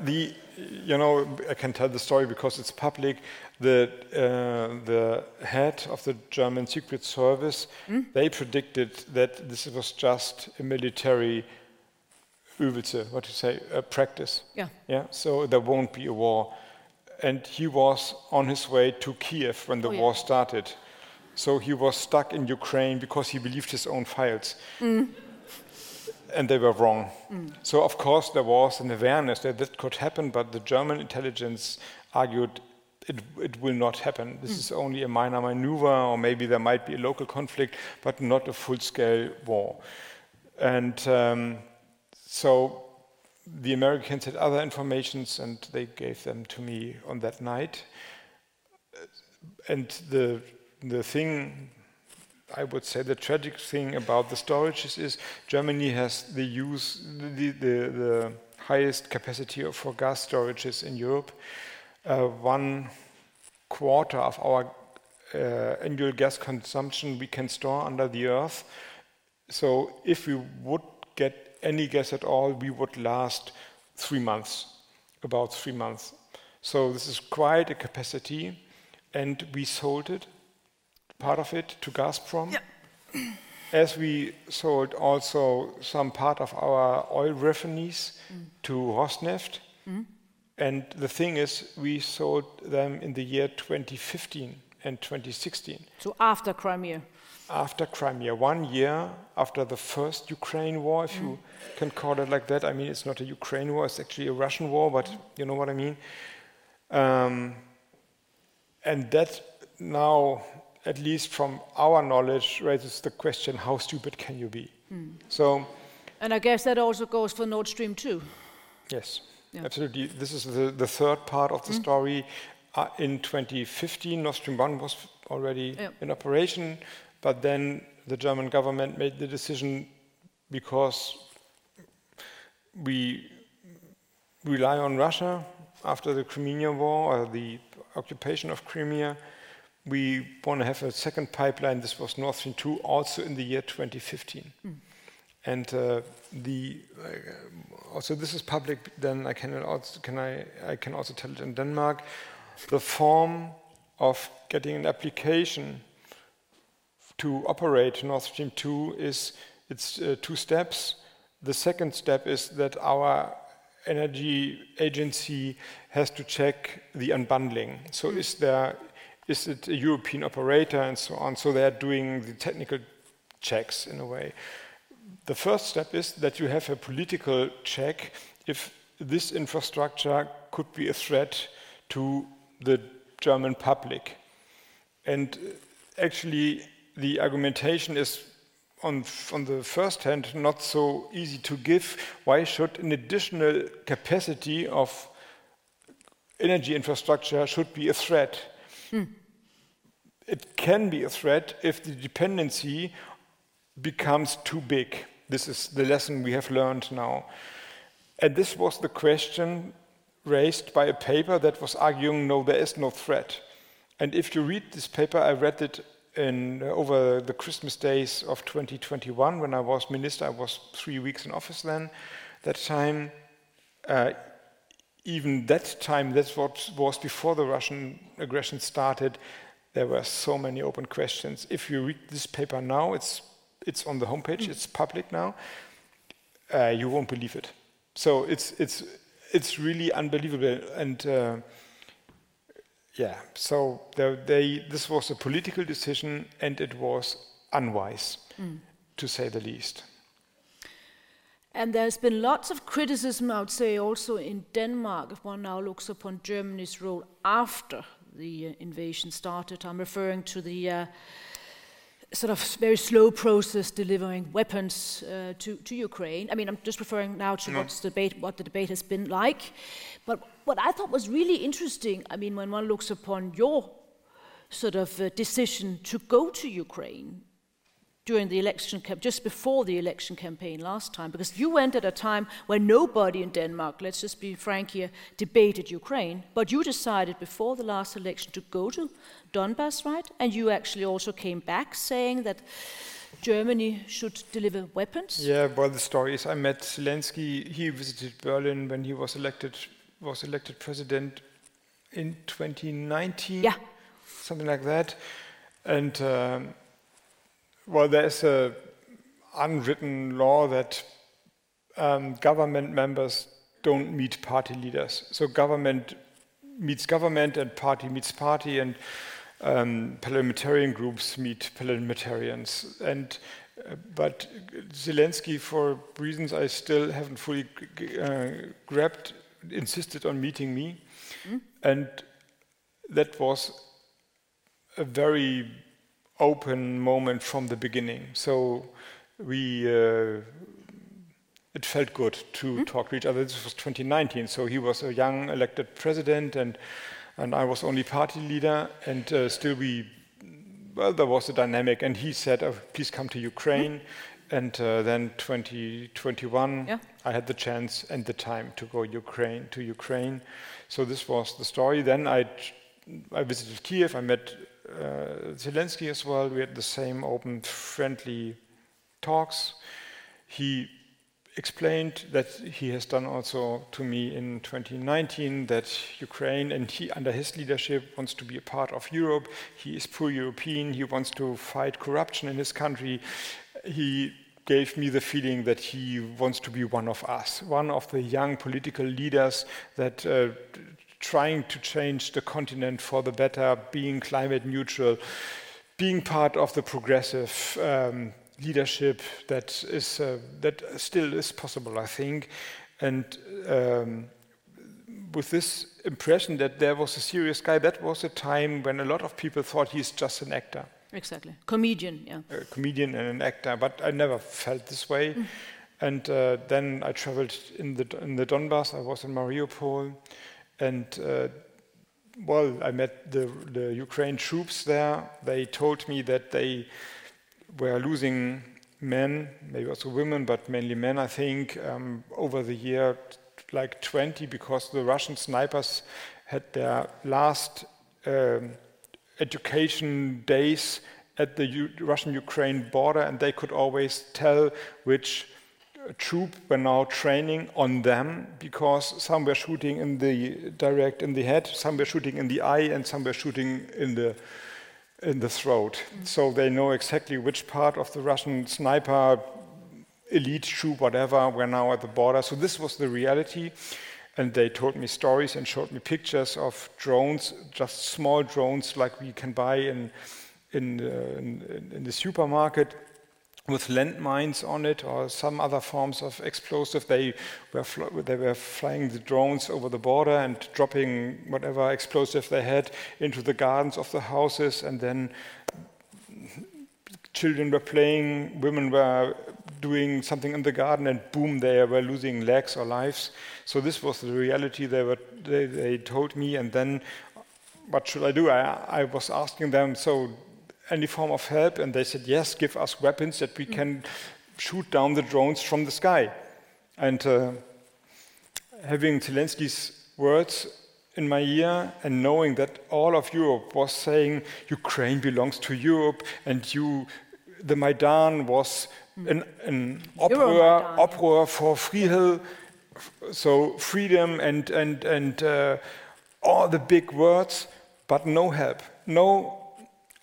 the, you know, I can tell the story because it's public. The head of the German Secret Service, they predicted that this was just a military übelse, what do you say, a practice. Yeah. Yeah. So there won't be a war, and he was on his way to Kyiv when the war started. So he was stuck in Ukraine because he believed his own files. And they were wrong. So, of course, there was an awareness that that could happen, but the German intelligence argued it will not happen. This is only a minor maneuver, or maybe there might be a local conflict, but not a full-scale war. And so the Americans had other informations, and they gave them to me on that night. And the thing, I would say, the tragic thing about the storages is Germany has the highest capacity for gas storages in Europe. 1/4 of our annual gas consumption we can store under the earth. So if we would get any gas at all, we would last 3 months, about 3 months. So this is quite a capacity, and we sold it. Part of it to Gazprom, as we sold also some part of our oil refineries to Rosneft. And the thing is, we sold them in the year 2015 and 2016. So after Crimea. After Crimea, 1 year after the first Ukraine war, if you can call it like that. I mean, it's not a Ukraine war, it's actually a Russian war, but you know what I mean. And that now, at least from our knowledge, raises the question, how stupid can you be? So, and I guess that also goes for Nord Stream 2. Yes, absolutely. This is the third part of the story. In 2015, Nord Stream 1 was already in operation, but then the German government made the decision, because we rely on Russia after the Crimean War, or the occupation of Crimea, we want to have a second pipeline. This was Nord Stream 2, also in the year 2015. And also this is public. Then I can also tell it in Denmark. The form of getting an application to operate Nord Stream 2 is it's 2 steps. The second step is that our energy agency has to check the unbundling. So is it a European operator, and so on? So they are doing the technical checks in a way. The first step is that you have a political check if this infrastructure could be a threat to the German public. And actually, the argumentation is on the first hand not so easy to give. Why should an additional capacity of energy infrastructure should be a threat? It can be a threat if the dependency becomes too big. This is the lesson we have learned now. And this was the question raised by a paper that was arguing, no, there is no threat. And if you read this paper, I read it over the Christmas days of 2021, when I was minister. I was 3 weeks in office then, that time. Even that time, that's what was before the Russian aggression started, there were so many open questions. If you read this paper now, it's on the homepage, it's public now, you won't believe it. So it's really unbelievable. And so this was a political decision, and it was unwise, to say the least. And there's been lots of criticism, I would say, also in Denmark, if one now looks upon Germany's role after the invasion started. I'm referring to the sort of very slow process delivering weapons to Ukraine. I mean, I'm just referring now to what the debate has been like. But what I thought was really interesting, I mean, when one looks upon your sort of decision to go to Ukraine, during the election just before the election campaign last time, because you went at a time where nobody in Denmark, let's just be frank here, debated Ukraine, but you decided before the last election to go to Donbas, right? And you actually also came back saying that Germany should deliver weapons? Yeah, well, the story is I met Zelensky. He visited Berlin when he was elected president in 2019, something like that. And well, there's an unwritten law that government members don't meet party leaders. So government meets government and party meets party, and parliamentarian groups meet parliamentarians. And but Zelensky, for reasons I still haven't fully grabbed, insisted on meeting me. And that was a very open moment from the beginning. So we it felt good to talk to each other. This was 2019, so he was a young elected president, and I was only party leader, and still there was a dynamic, and he said, oh, please come to Ukraine, and then 2021, I had the chance and the time to go to Ukraine. So this was the story. Then I visited Kyiv, I met Zelensky as well. We had the same open, friendly talks. He explained that he has done also to me in 2019 that Ukraine, and he under his leadership, wants to be a part of Europe. He is pro-European. He wants to fight corruption in his country. He gave me the feeling that he wants to be one of us, one of the young political leaders that trying to change the continent for the better, being climate neutral, being part of the progressive leadership that still is possible, I think. And with this impression that there was a serious guy, that was a time when a lot of people thought he's just an actor. Exactly, comedian, a comedian and an actor, but I never felt this way. And then I traveled in the Donbas, I was in Mariupol, and I met the Ukraine troops there. They told me that they were losing men, maybe also women, but mainly men, I think, over the year, like 20, because the Russian snipers had their last education days at the Russian-Ukraine border, and they could always tell which troop were now training on them, because some were shooting in the head, some were shooting in the eye, and some were shooting in the throat. So they know exactly which part of the Russian sniper elite troop, whatever, were now at the border. So this was the reality, and they told me stories and showed me pictures of drones, just small drones like we can buy in the supermarket, with landmines on it or some other forms of explosive. They were flying the drones over the border and dropping whatever explosive they had into the gardens of the houses, and then children were playing, women were doing something in the garden, and boom, they were losing legs or lives. So this was the reality they told me, and then what should I do? I was asking them, so any form of help? And they said, yes, give us weapons that we can shoot down the drones from the sky. And having Zelensky's words in my ear and knowing that all of Europe was saying Ukraine belongs to Europe, and the Maidan was an uproar for Friedel, So freedom and all the big words, but no help, no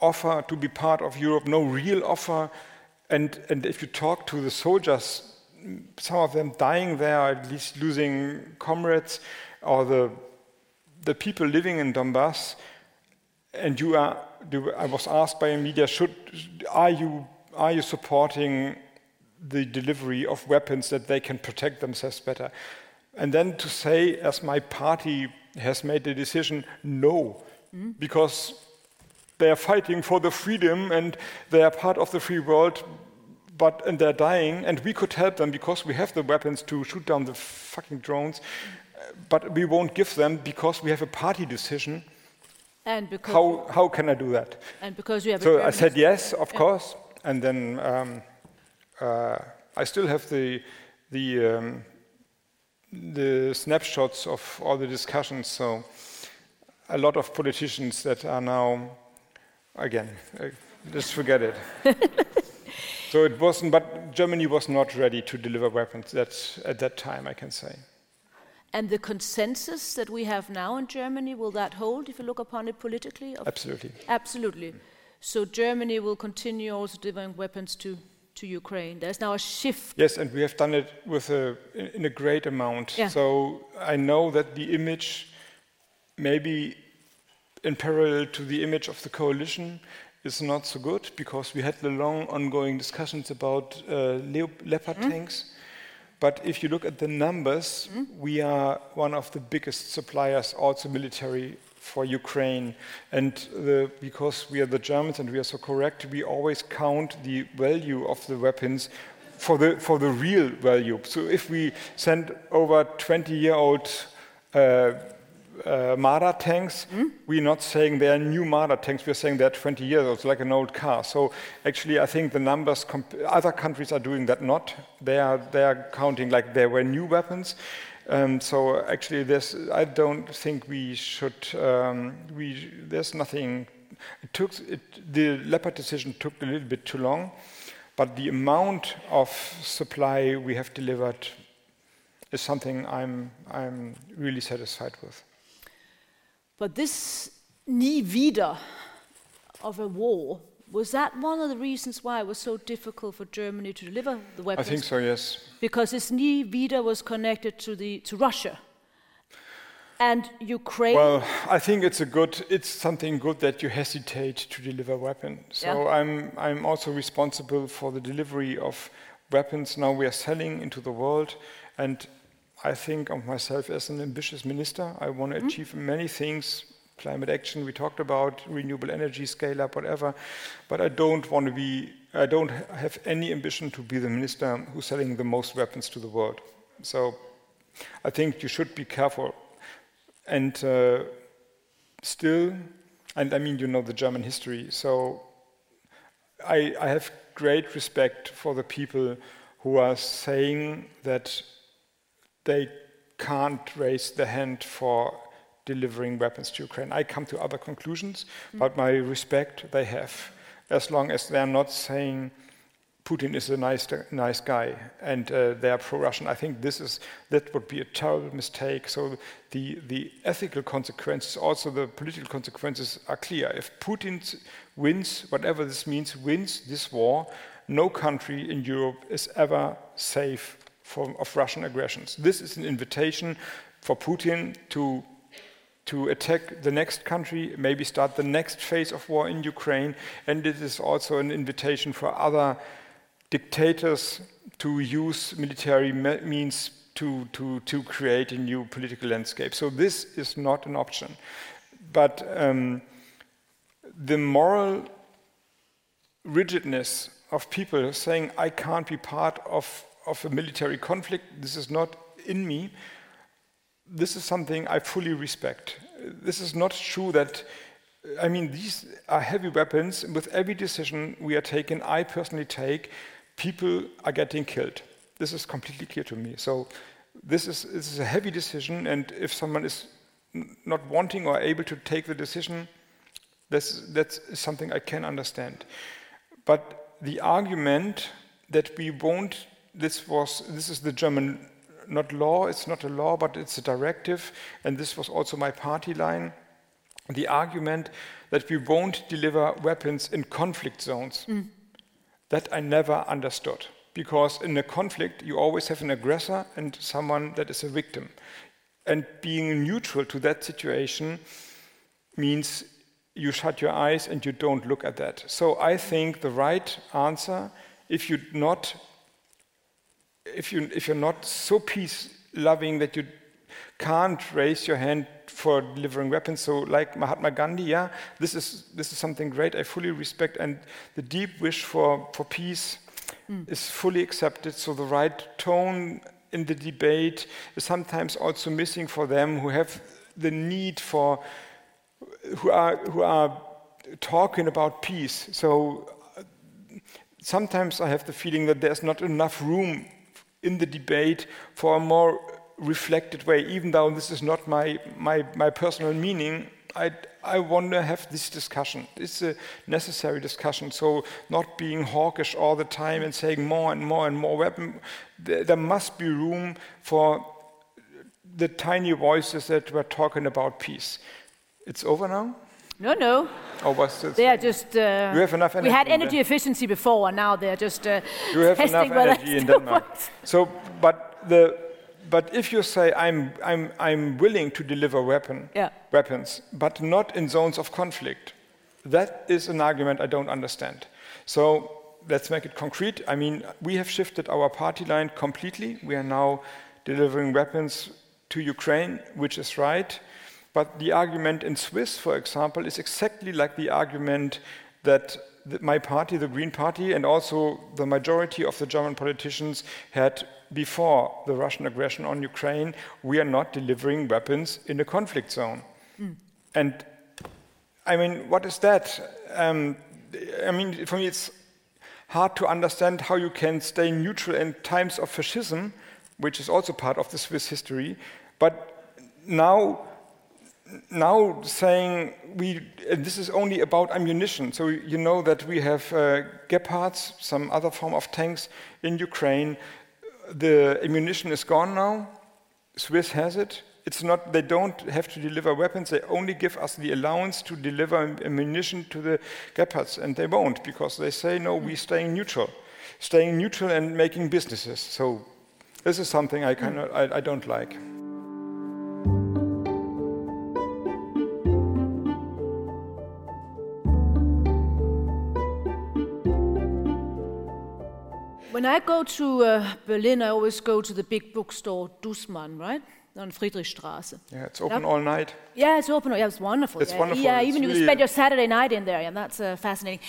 offer to be part of Europe, no real offer. And if you talk to the soldiers, some of them dying there, at least losing comrades, or the people living in Donbas, and you are. I was asked by a media, are you supporting the delivery of weapons that they can protect themselves better? And then to say, as my party has made the decision, no, because they are fighting for the freedom and they are part of the free world, and they're dying, and we could help them because we have the weapons to shoot down the fucking drones, but we won't give them because we have a party decision. And because how can I do that? And because you have so I said yes, of course, and then I still have the snapshots of all the discussions. So a lot of politicians that are now again just forget it. So it wasn't, but Germany was not ready to deliver weapons. That's at that time, I can say. And the consensus that we have now in Germany, will that hold if you look upon it politically? Absolutely. Absolutely. So Germany will continue also delivering weapons to Ukraine. There's now a shift. Yes, and we have done it with in a great amount. Yeah. So I know that the image, maybe in parallel to the image of the coalition, is not so good, because we had the long ongoing discussions about Leopard tanks. But if you look at the numbers, we are one of the biggest suppliers, also military, for Ukraine. And because we are the Germans and we are so correct, we always count the value of the weapons for the real value. So if we send over 20-year-old Marder tanks, we're not saying they are new Marder tanks, we're saying they're 20 years old, like an old car. So actually I think the numbers, other countries are doing that not. They are counting like they were new weapons. So actually I don't think we should, there's nothing, the Leopard decision took a little bit too long, but the amount of supply we have delivered is something I'm really satisfied with. But this nie wieder of a war, was that one of the reasons why it was so difficult for Germany to deliver the weapons? I think so, yes. Because this nie wieder was connected to Russia and Ukraine. Well, I think it's something good that you hesitate to deliver weapons. So yeah. I'm also responsible for the delivery of weapons now we are selling into the world, and I think of myself as an ambitious minister. I want to achieve many things, climate action, we talked about, renewable energy, scale up, whatever. But I don't have any ambition to be the minister who's selling the most weapons to the world. So I think you should be careful. And the German history. So I have great respect for the people who are saying that they can't raise the hand for delivering weapons to Ukraine. I come to other conclusions, but my respect they have, as long as they're not saying Putin is a nice guy and they are pro-Russian. I think that would be a terrible mistake. So the ethical consequences, also the political consequences, are clear. If Putin wins, whatever this means, wins this war, no country in Europe is ever safe of Russian aggressions. This is an invitation for Putin to attack the next country, maybe start the next phase of war in Ukraine, and it is also an invitation for other dictators to use military means to create a new political landscape. So this is not an option. But the moral rigidness of people saying, I can't be part of a military conflict, this is not in me, this is something I fully respect. This is not true that, these are heavy weapons, with every decision we are taking, I personally take, people are getting killed. This is completely clear to me. So this is a heavy decision, and if someone is not wanting or able to take the decision, that's something I can understand. But the argument that this is the German not law, it's not a law, but it's a directive, and this was also my party line, the argument that we won't deliver weapons in conflict zones. Mm. That I never understood, because in a conflict you always have an aggressor and someone that is a victim. And being neutral to that situation means you shut your eyes and you don't look at that. So I think the right answer, if you're not so peace-loving that you can't raise your hand for delivering weapons, so like Mahatma Gandhi, yeah, this is something great. I fully respect, and the deep wish for peace is fully accepted. So the right tone in the debate is sometimes also missing for them who have the need for, who are talking about peace. So sometimes I have the feeling that there's not enough room in the debate for a more reflected way. Even though this is not my personal meaning, I want to have this discussion. It's a necessary discussion. So not being hawkish all the time and saying more and more and more weapon. There must be room for the tiny voices that were talking about peace. It's over now? No. Oh, was it? They are just. You have enough energy. We had energy efficiency before, and now they're just. You have enough energy in Denmark. So, but if you say I'm willing to deliver weapons, but not in zones of conflict, that is an argument I don't understand. So let's make it concrete. I mean, we have shifted our party line completely. We are now delivering weapons to Ukraine, which is right. But the argument in Swiss, for example, is exactly like the argument that my party, the Green Party, and also the majority of the German politicians had before the Russian aggression on Ukraine. We are not delivering weapons in a conflict zone. Mm. And I mean, what is that? I mean, for me, it's hard to understand how you can stay neutral in times of fascism, which is also part of the Swiss history, but now saying this is only about ammunition. So you know that we have Gepards, some other form of tanks in Ukraine. The ammunition is gone now. Swiss has it. It's not. They don't have to deliver weapons. They only give us the allowance to deliver ammunition to the Gepards, and they won't, because they say no. We're staying neutral, and making businesses. So this is something I don't like. When I go to Berlin, I always go to the big bookstore, Dussmann, right? On Friedrichstraße. Yeah, it's open all night. Yeah, it's open. Yeah, it's wonderful. It's wonderful. Yeah, even you really spend your Saturday night in there, and that's fascinating.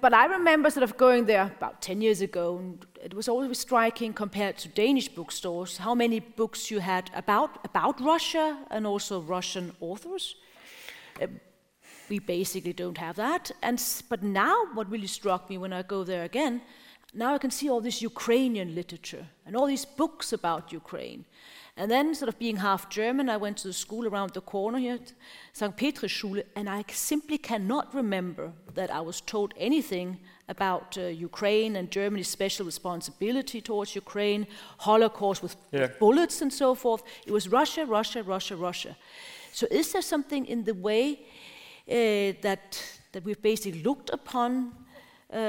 But I remember sort of going there about 10 years ago, and it was always striking compared to Danish bookstores, how many books you had about Russia and also Russian authors. We basically don't have that. But now what really struck me when I go there again, now I can see all this Ukrainian literature and all these books about Ukraine. And then, sort of being half German, I went to the school around the corner here, St. Petr's Schule, and I simply cannot remember that I was told anything about Ukraine and Germany's special responsibility towards Ukraine, Holocaust with bullets and so forth. It was Russia, Russia, Russia, Russia. So is there something in the way that we've basically looked upon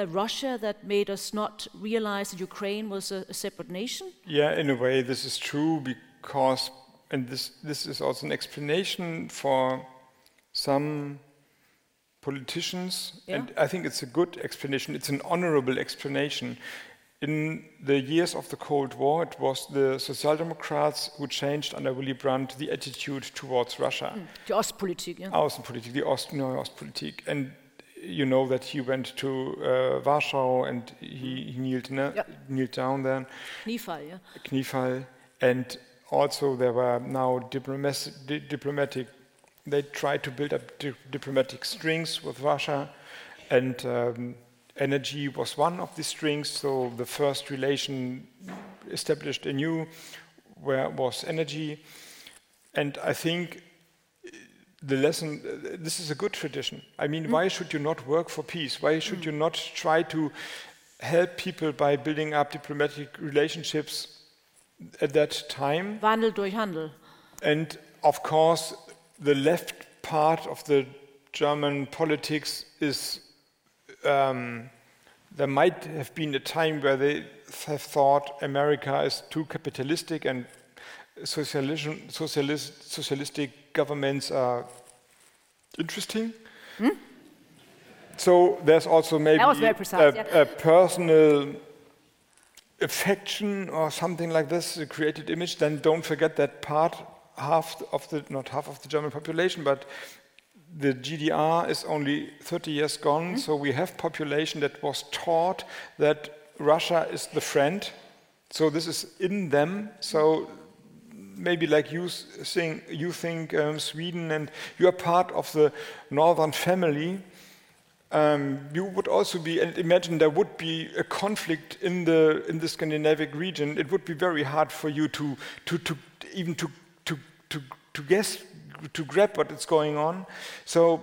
Russia that made us not realize that Ukraine was a separate nation? Yeah, in a way this is true, because, and this is also an explanation for some politicians, and I think it's a good explanation, it's an honorable explanation. In the years of the Cold War, it was the Social Democrats who changed under Willy Brandt the attitude towards Russia. The Ostpolitik, Außenpolitik, the neue Ostpolitik. And you know that he went to Warsaw and he kneeled down there. Kniefall. And also there were now diplomatic. They tried to build up diplomatic strings with Russia, and energy was one of the strings. So the first relation established anew where was energy, and I think the lesson, this is a good tradition. I mean, why should you not work for peace? Why should you not try to help people by building up diplomatic relationships at that time. Wandel durch Handel. And of course, the left part of the German politics is. There might have been a time where they have thought America is too capitalistic and socialistic governments are interesting. So there's also maybe a personal affection or something like this, a created image. Then don't forget that not half of the German population, but the GDR is only 30 years gone, so we have population that was taught that Russia is the friend. So this is in them. So maybe like you think Sweden and you are part of the northern family. You would also be, and imagine there would be a conflict in the Scandinavian region. It would be very hard for you to even guess, to grab what is going on. So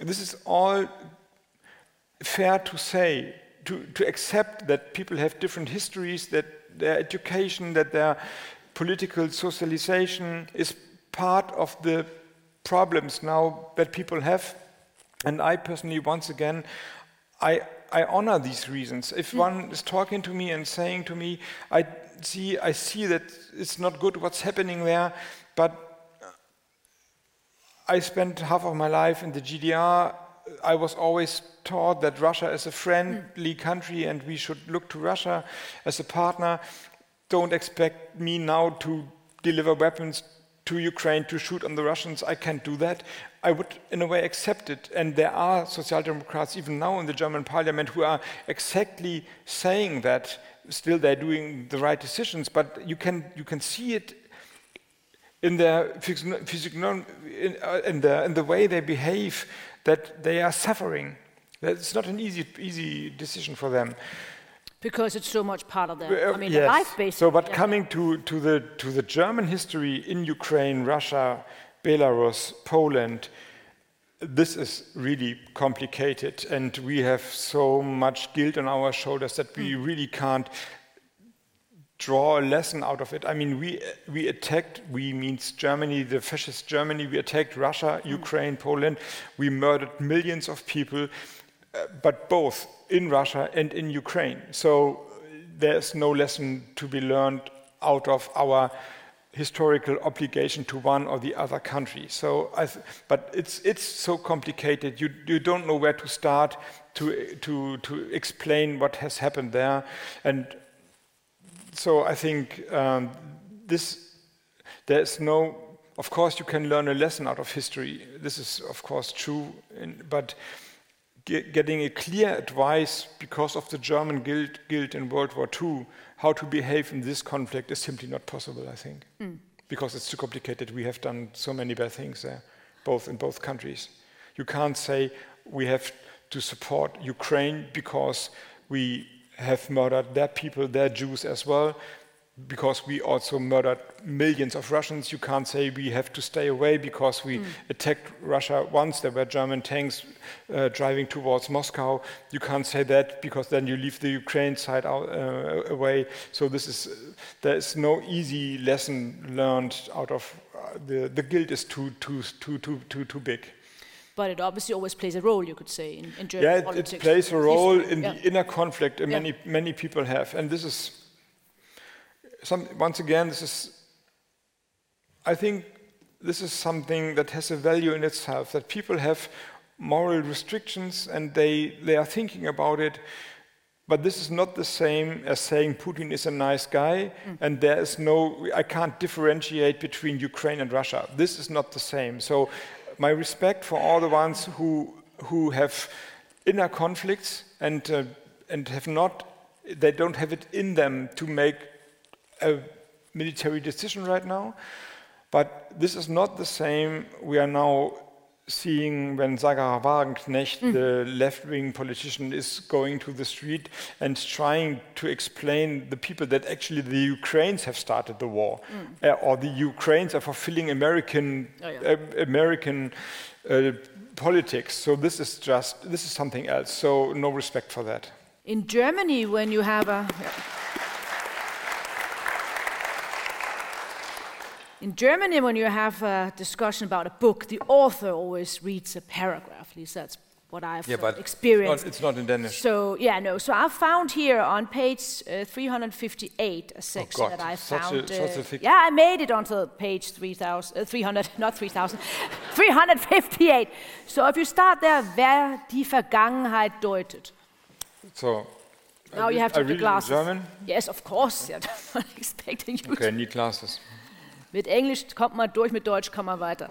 this is all fair to say, to accept that people have different histories, that their education, that their political socialization is part of the problems now that people have. And I personally, once again, I honor these reasons. If one is talking to me and saying to me, I see that it's not good what's happening there, but I spent half of my life in the GDR. I was always taught that Russia is a friendly country and we should look to Russia as a partner. Don't expect me now to deliver weapons to Ukraine, to shoot on the Russians. I can't do that. I would, in a way, accept it. And there are social democrats, even now in the German parliament, who are exactly saying that. Still, they're doing the right decisions, but you can see it in the way they behave, that they are suffering. That's not an easy decision for them. Because it's so much part of their yes. Life basically. So, but coming to the German history in Ukraine, Russia, Belarus, Poland, this is really complicated, and we have so much guilt on our shoulders that we really can't draw a lesson out of it. I mean, we attacked, we means Germany, the fascist Germany, we attacked Russia, Ukraine, Poland, we murdered millions of people, but both in Russia and in Ukraine. So there's no lesson to be learned out of our historical obligation to one or the other country. So, but it's so complicated. You don't know where to start to explain what has happened there. And so I think of course you can learn a lesson out of history. This is of course true, but getting a clear advice because of the German guilt in World War II, how to behave in this conflict is simply not possible, I think, because it's too complicated. We have done so many bad things there, in both countries. You can't say we have to support Ukraine because we have murdered their people, their Jews as well, because we also murdered millions of Russians. You can't say we have to stay away because we attacked Russia once. There were German tanks driving towards Moscow. You can't say that because then you leave the Ukraine side out, away. So there is no easy lesson learned out of the guilt is too big. But it obviously always plays a role, you could say, in German politics. Yeah, it plays a role in the inner conflict many people have. And this is, I think this is something that has a value in itself, that people have moral restrictions and they are thinking about it. But this is not the same as saying Putin is a nice guy and I can't differentiate between Ukraine and Russia. This is not the same. So my respect for all the ones who have inner conflicts and have not, they don't have it in them to make a military decision right now. But this is not the same. We are now seeing when Sarah Wagenknecht, the left-wing politician, is going to the street and trying to explain the people that actually the Ukrainians have started the war, or the Ukrainians are fulfilling American politics. So this is something else. So no respect for that. In Germany, when you have In Germany, when you have a discussion about a book, the author always reads a paragraph. At least that's what I've experienced. But it's not in Danish. So, yeah, no. So I found here on page 358 a section that I found. Yeah, I made it onto page 358. So if you start there, wer die Vergangenheit deutet. So. Now you have to read glasses. In German? Yes, of course. Yeah, I'm not expecting you to. Okay, need glasses. Mit Englisch kommt man durch, mit Deutsch kann man weiter.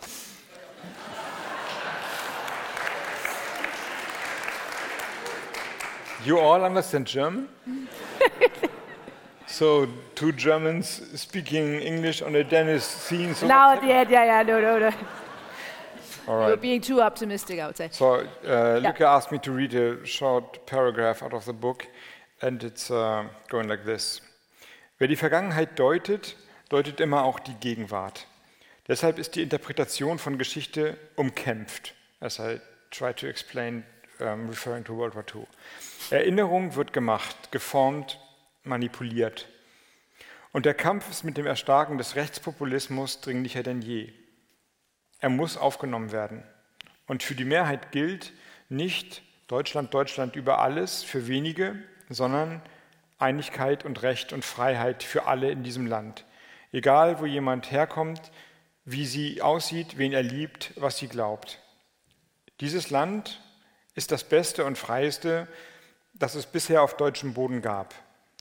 You all understand German? So, two Germans speaking English on a Danish scene. So now, no. All right. You're being too optimistic, I would say. So, Lykke asked me to read a short paragraph out of the book, and it's going like this. Wer die Vergangenheit deutet immer auch die Gegenwart. Deshalb ist die Interpretation von Geschichte umkämpft, as I try to explain, referring to World War II. Erinnerung wird gemacht, geformt, manipuliert. Und der Kampf ist mit dem Erstarken des Rechtspopulismus dringlicher denn je. Er muss aufgenommen werden. Und für die Mehrheit gilt nicht Deutschland, Deutschland über alles für wenige, sondern Einigkeit und Recht und Freiheit für alle in diesem Land. Egal, wo jemand herkommt, wie sie aussieht, wen er liebt, was sie glaubt. Dieses Land ist das Beste und Freieste, das es bisher auf deutschem Boden gab.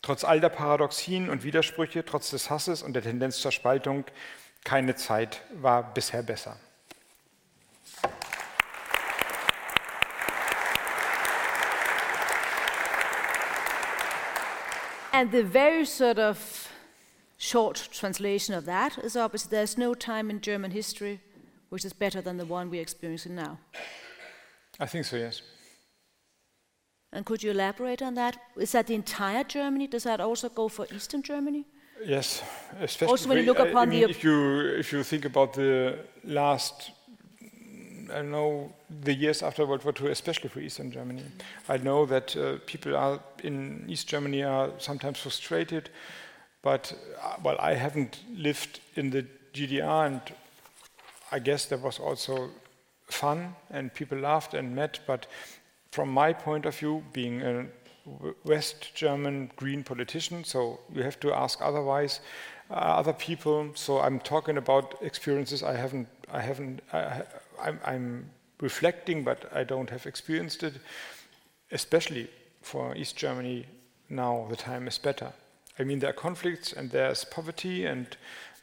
Trotz all der Paradoxien und Widersprüche, trotz des Hasses und der Tendenz zur Spaltung, keine Zeit war bisher besser. And the very sort of short translation of that is obviously there's no time in German history which is better than the one we're experiencing now. I think so, yes. And could you elaborate on that? Is that the entire Germany? Does that also go for Eastern Germany? Yes, especially also when you look upon if you think about the last, I know, the years after World War II, especially for Eastern Germany. I know that people are in East Germany are sometimes frustrated. But, well, I haven't lived in the GDR, and I guess there was also fun, and people laughed and met. But from my point of view, being a West German green politician, so you have to ask other people. So I'm talking about experiences I'm reflecting, but I don't have experienced it. Especially for East Germany, now the time is better. I mean, there are conflicts and there's poverty, and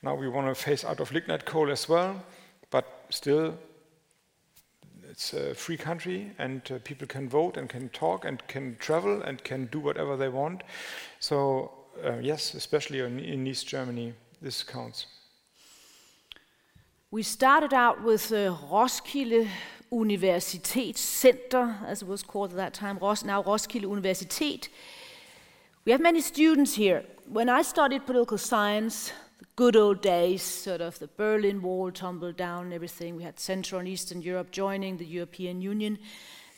now we want to phase out of lignite coal as well, but still it's a free country, and people can vote and can talk and can travel and can do whatever they want. So, yes, especially in East Germany, this counts. We started out with Roskilde University Center, as it was called at that time, now Roskilde University. We have many students here. When I studied political science, the good old days, sort of the Berlin Wall tumbled down and everything, we had Central and Eastern Europe joining the European Union.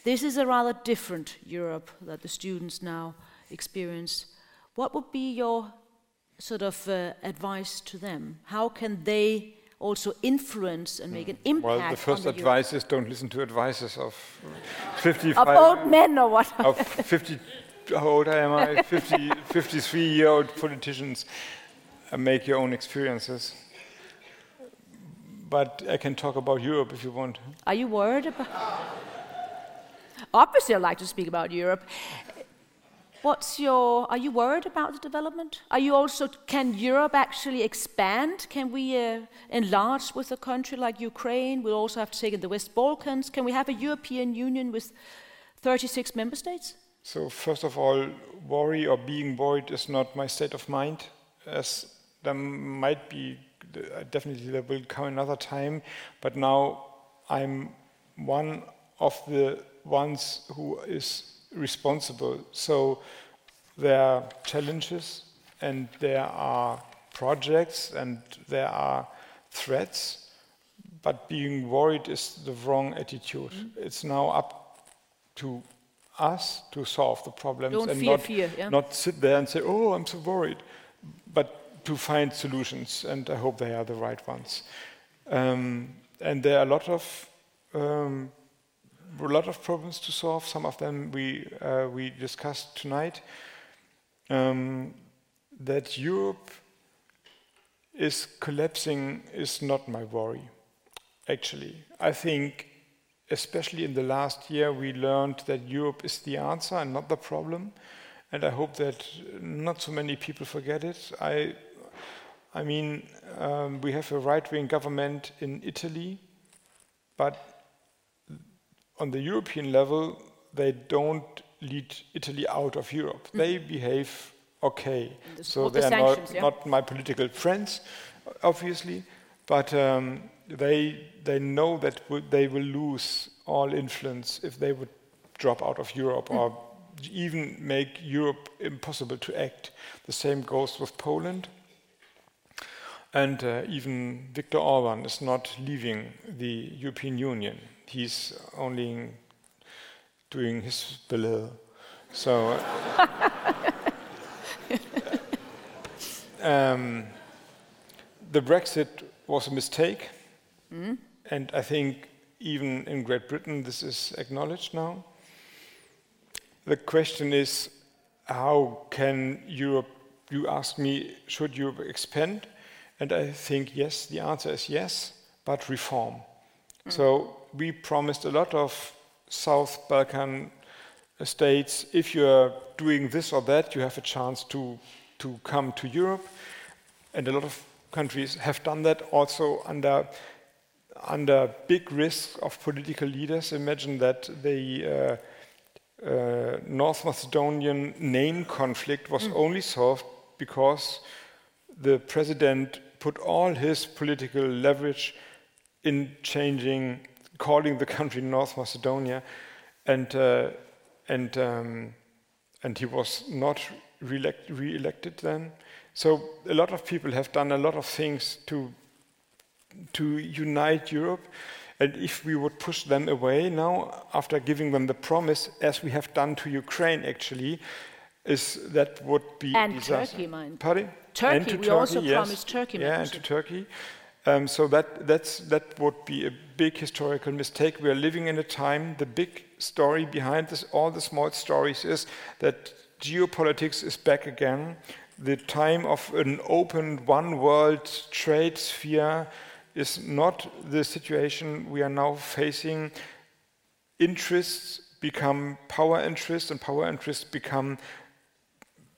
This is a rather different Europe that the students now experience. What would be your sort of advice to them? How can they also influence and make an impact? Well, the first advice is don't listen to advices of 55... of old men or what? Of 50... How old am I? 53-year-old politicians make your own experiences. But I can talk about Europe if you want. Are you worried about? Obviously, I'd like to speak about Europe. Are you worried about the development? Can Europe actually expand? Can we enlarge with a country like Ukraine? We'll also have to take in the West Balkans. Can we have a European Union with 36 member states? So first of all, worry or being worried is not my state of mind, as there might be, definitely there will come another time, but now I'm one of the ones who is responsible. So there are challenges, and there are projects, and there are threats, but being worried is the wrong attitude. Mm-hmm. It's now up to us to solve the problems, and not sit there and say, "Oh, I'm so worried," but to find solutions, and I hope they are the right ones. And there are a lot of problems to solve. Some of them we discussed tonight. That Europe is collapsing is not my worry. Actually, I think, especially in the last year, we learned that Europe is the answer and not the problem. And I hope that not so many people forget it. I mean, we have a right-wing government in Italy, but on the European level, they don't lead Italy out of Europe. They behave okay. So they are not my political friends, obviously, but they know that they will lose all influence if they would drop out of Europe or even make Europe impossible to act. The same goes with Poland. And even Viktor Orban is not leaving the European Union. He's only doing his belil. So, the Brexit was a mistake. Mm. And I think even in Great Britain, this is acknowledged now. The question is, how can Europe, you asked me, should Europe expand? And I think, yes, the answer is yes, but reform. Mm. So we promised a lot of South Balkan states, if you're doing this or that, you have a chance to come to Europe. And a lot of countries have done that also under big risk of political leaders. Imagine that the North Macedonian name conflict was only solved because the president put all his political leverage in calling the country North Macedonia, and he was not re-elected then. So a lot of people have done a lot of things to unite Europe, and if we would push them away now, after giving them the promise, as we have done to Ukraine, actually, is that would be and disaster. Turkey, mind. Pardon? Turkey, and to we Turkey, also yes. promised Turkey. Yeah, and to Turkey. So that would be a big historical mistake. We are living in a time, the big story behind this, all the small stories is that geopolitics is back again. The time of an open one-world trade sphere is not the situation we are now facing. Interests become power interests, and power interests become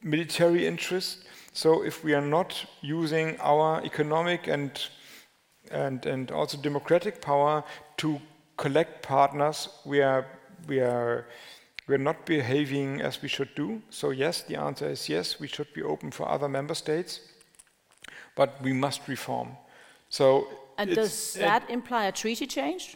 military interests. So if we are not using our economic and also democratic power to collect partners, we're not behaving as we should do. So yes, the answer is yes, we should be open for other member states, but we must reform. So and does that imply a treaty change?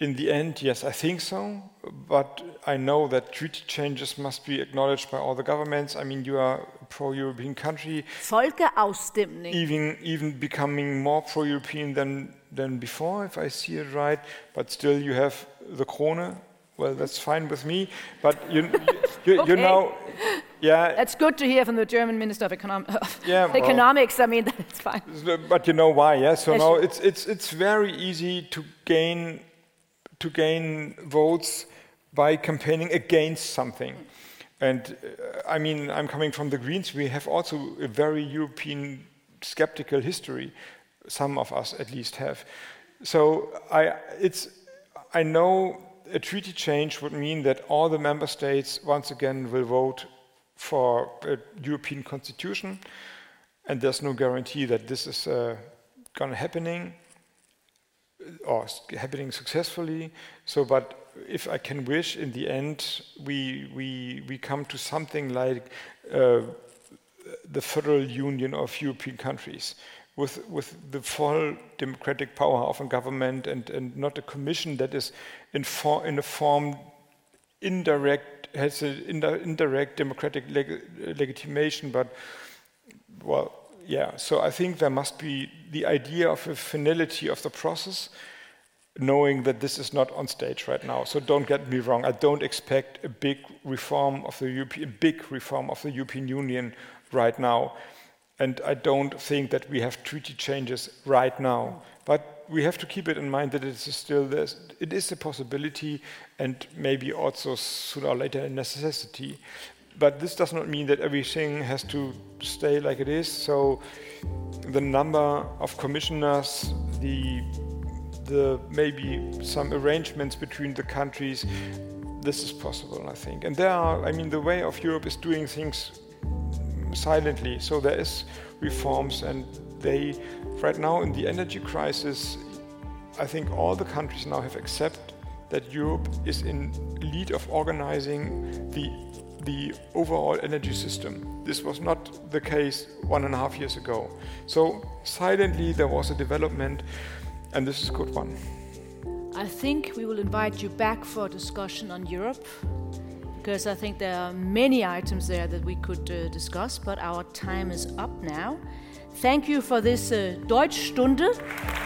In the end, yes, I think so. But I know that treaty changes must be acknowledged by all the governments. I mean, you are a pro-European country. Folkeafstemning. Even becoming more pro-European than before, if I see it right. But still, you have the Krone. Well, that's fine with me. But you know, yeah. That's good to hear from the German Minister of Economics. I mean, that's fine. But you know why? Yeah. So now it's very easy to gain votes by campaigning against something. And I mean, I'm coming from the Greens. We have also a very European skeptical history, some of us at least have. So I know a treaty change would mean that all the member states once again will vote for a European constitution, and there's no guarantee that this is going to happening. Or happening successfully. So, but if I can wish, in the end, we come to something like the Federal Union of European countries, with the full democratic power of a government, and not a commission that is has an indirect democratic legitimation, but well. Yeah, so I think there must be the idea of a finality of the process, knowing that this is not on stage right now. So don't get me wrong, I don't expect a big reform of the European Union right now. And I don't think that we have treaty changes right now. But we have to keep it in mind that it is still there. It is a possibility and maybe also sooner or later a necessity. But this does not mean that everything has to stay like it is. So the number of commissioners, the maybe some arrangements between the countries, this is possible, I think. And there are, I mean, the way of Europe is doing things silently. So there is reforms, and they, right now in the energy crisis, I think all the countries now have accepted that Europe is in lead of organizing the overall energy system. This was not the case 1.5 years ago. So silently there was a development, and this is a good one. I think we will invite you back for a discussion on Europe, because I think there are many items there that we could discuss, but our time is up now. Thank you for this Deutschstunde.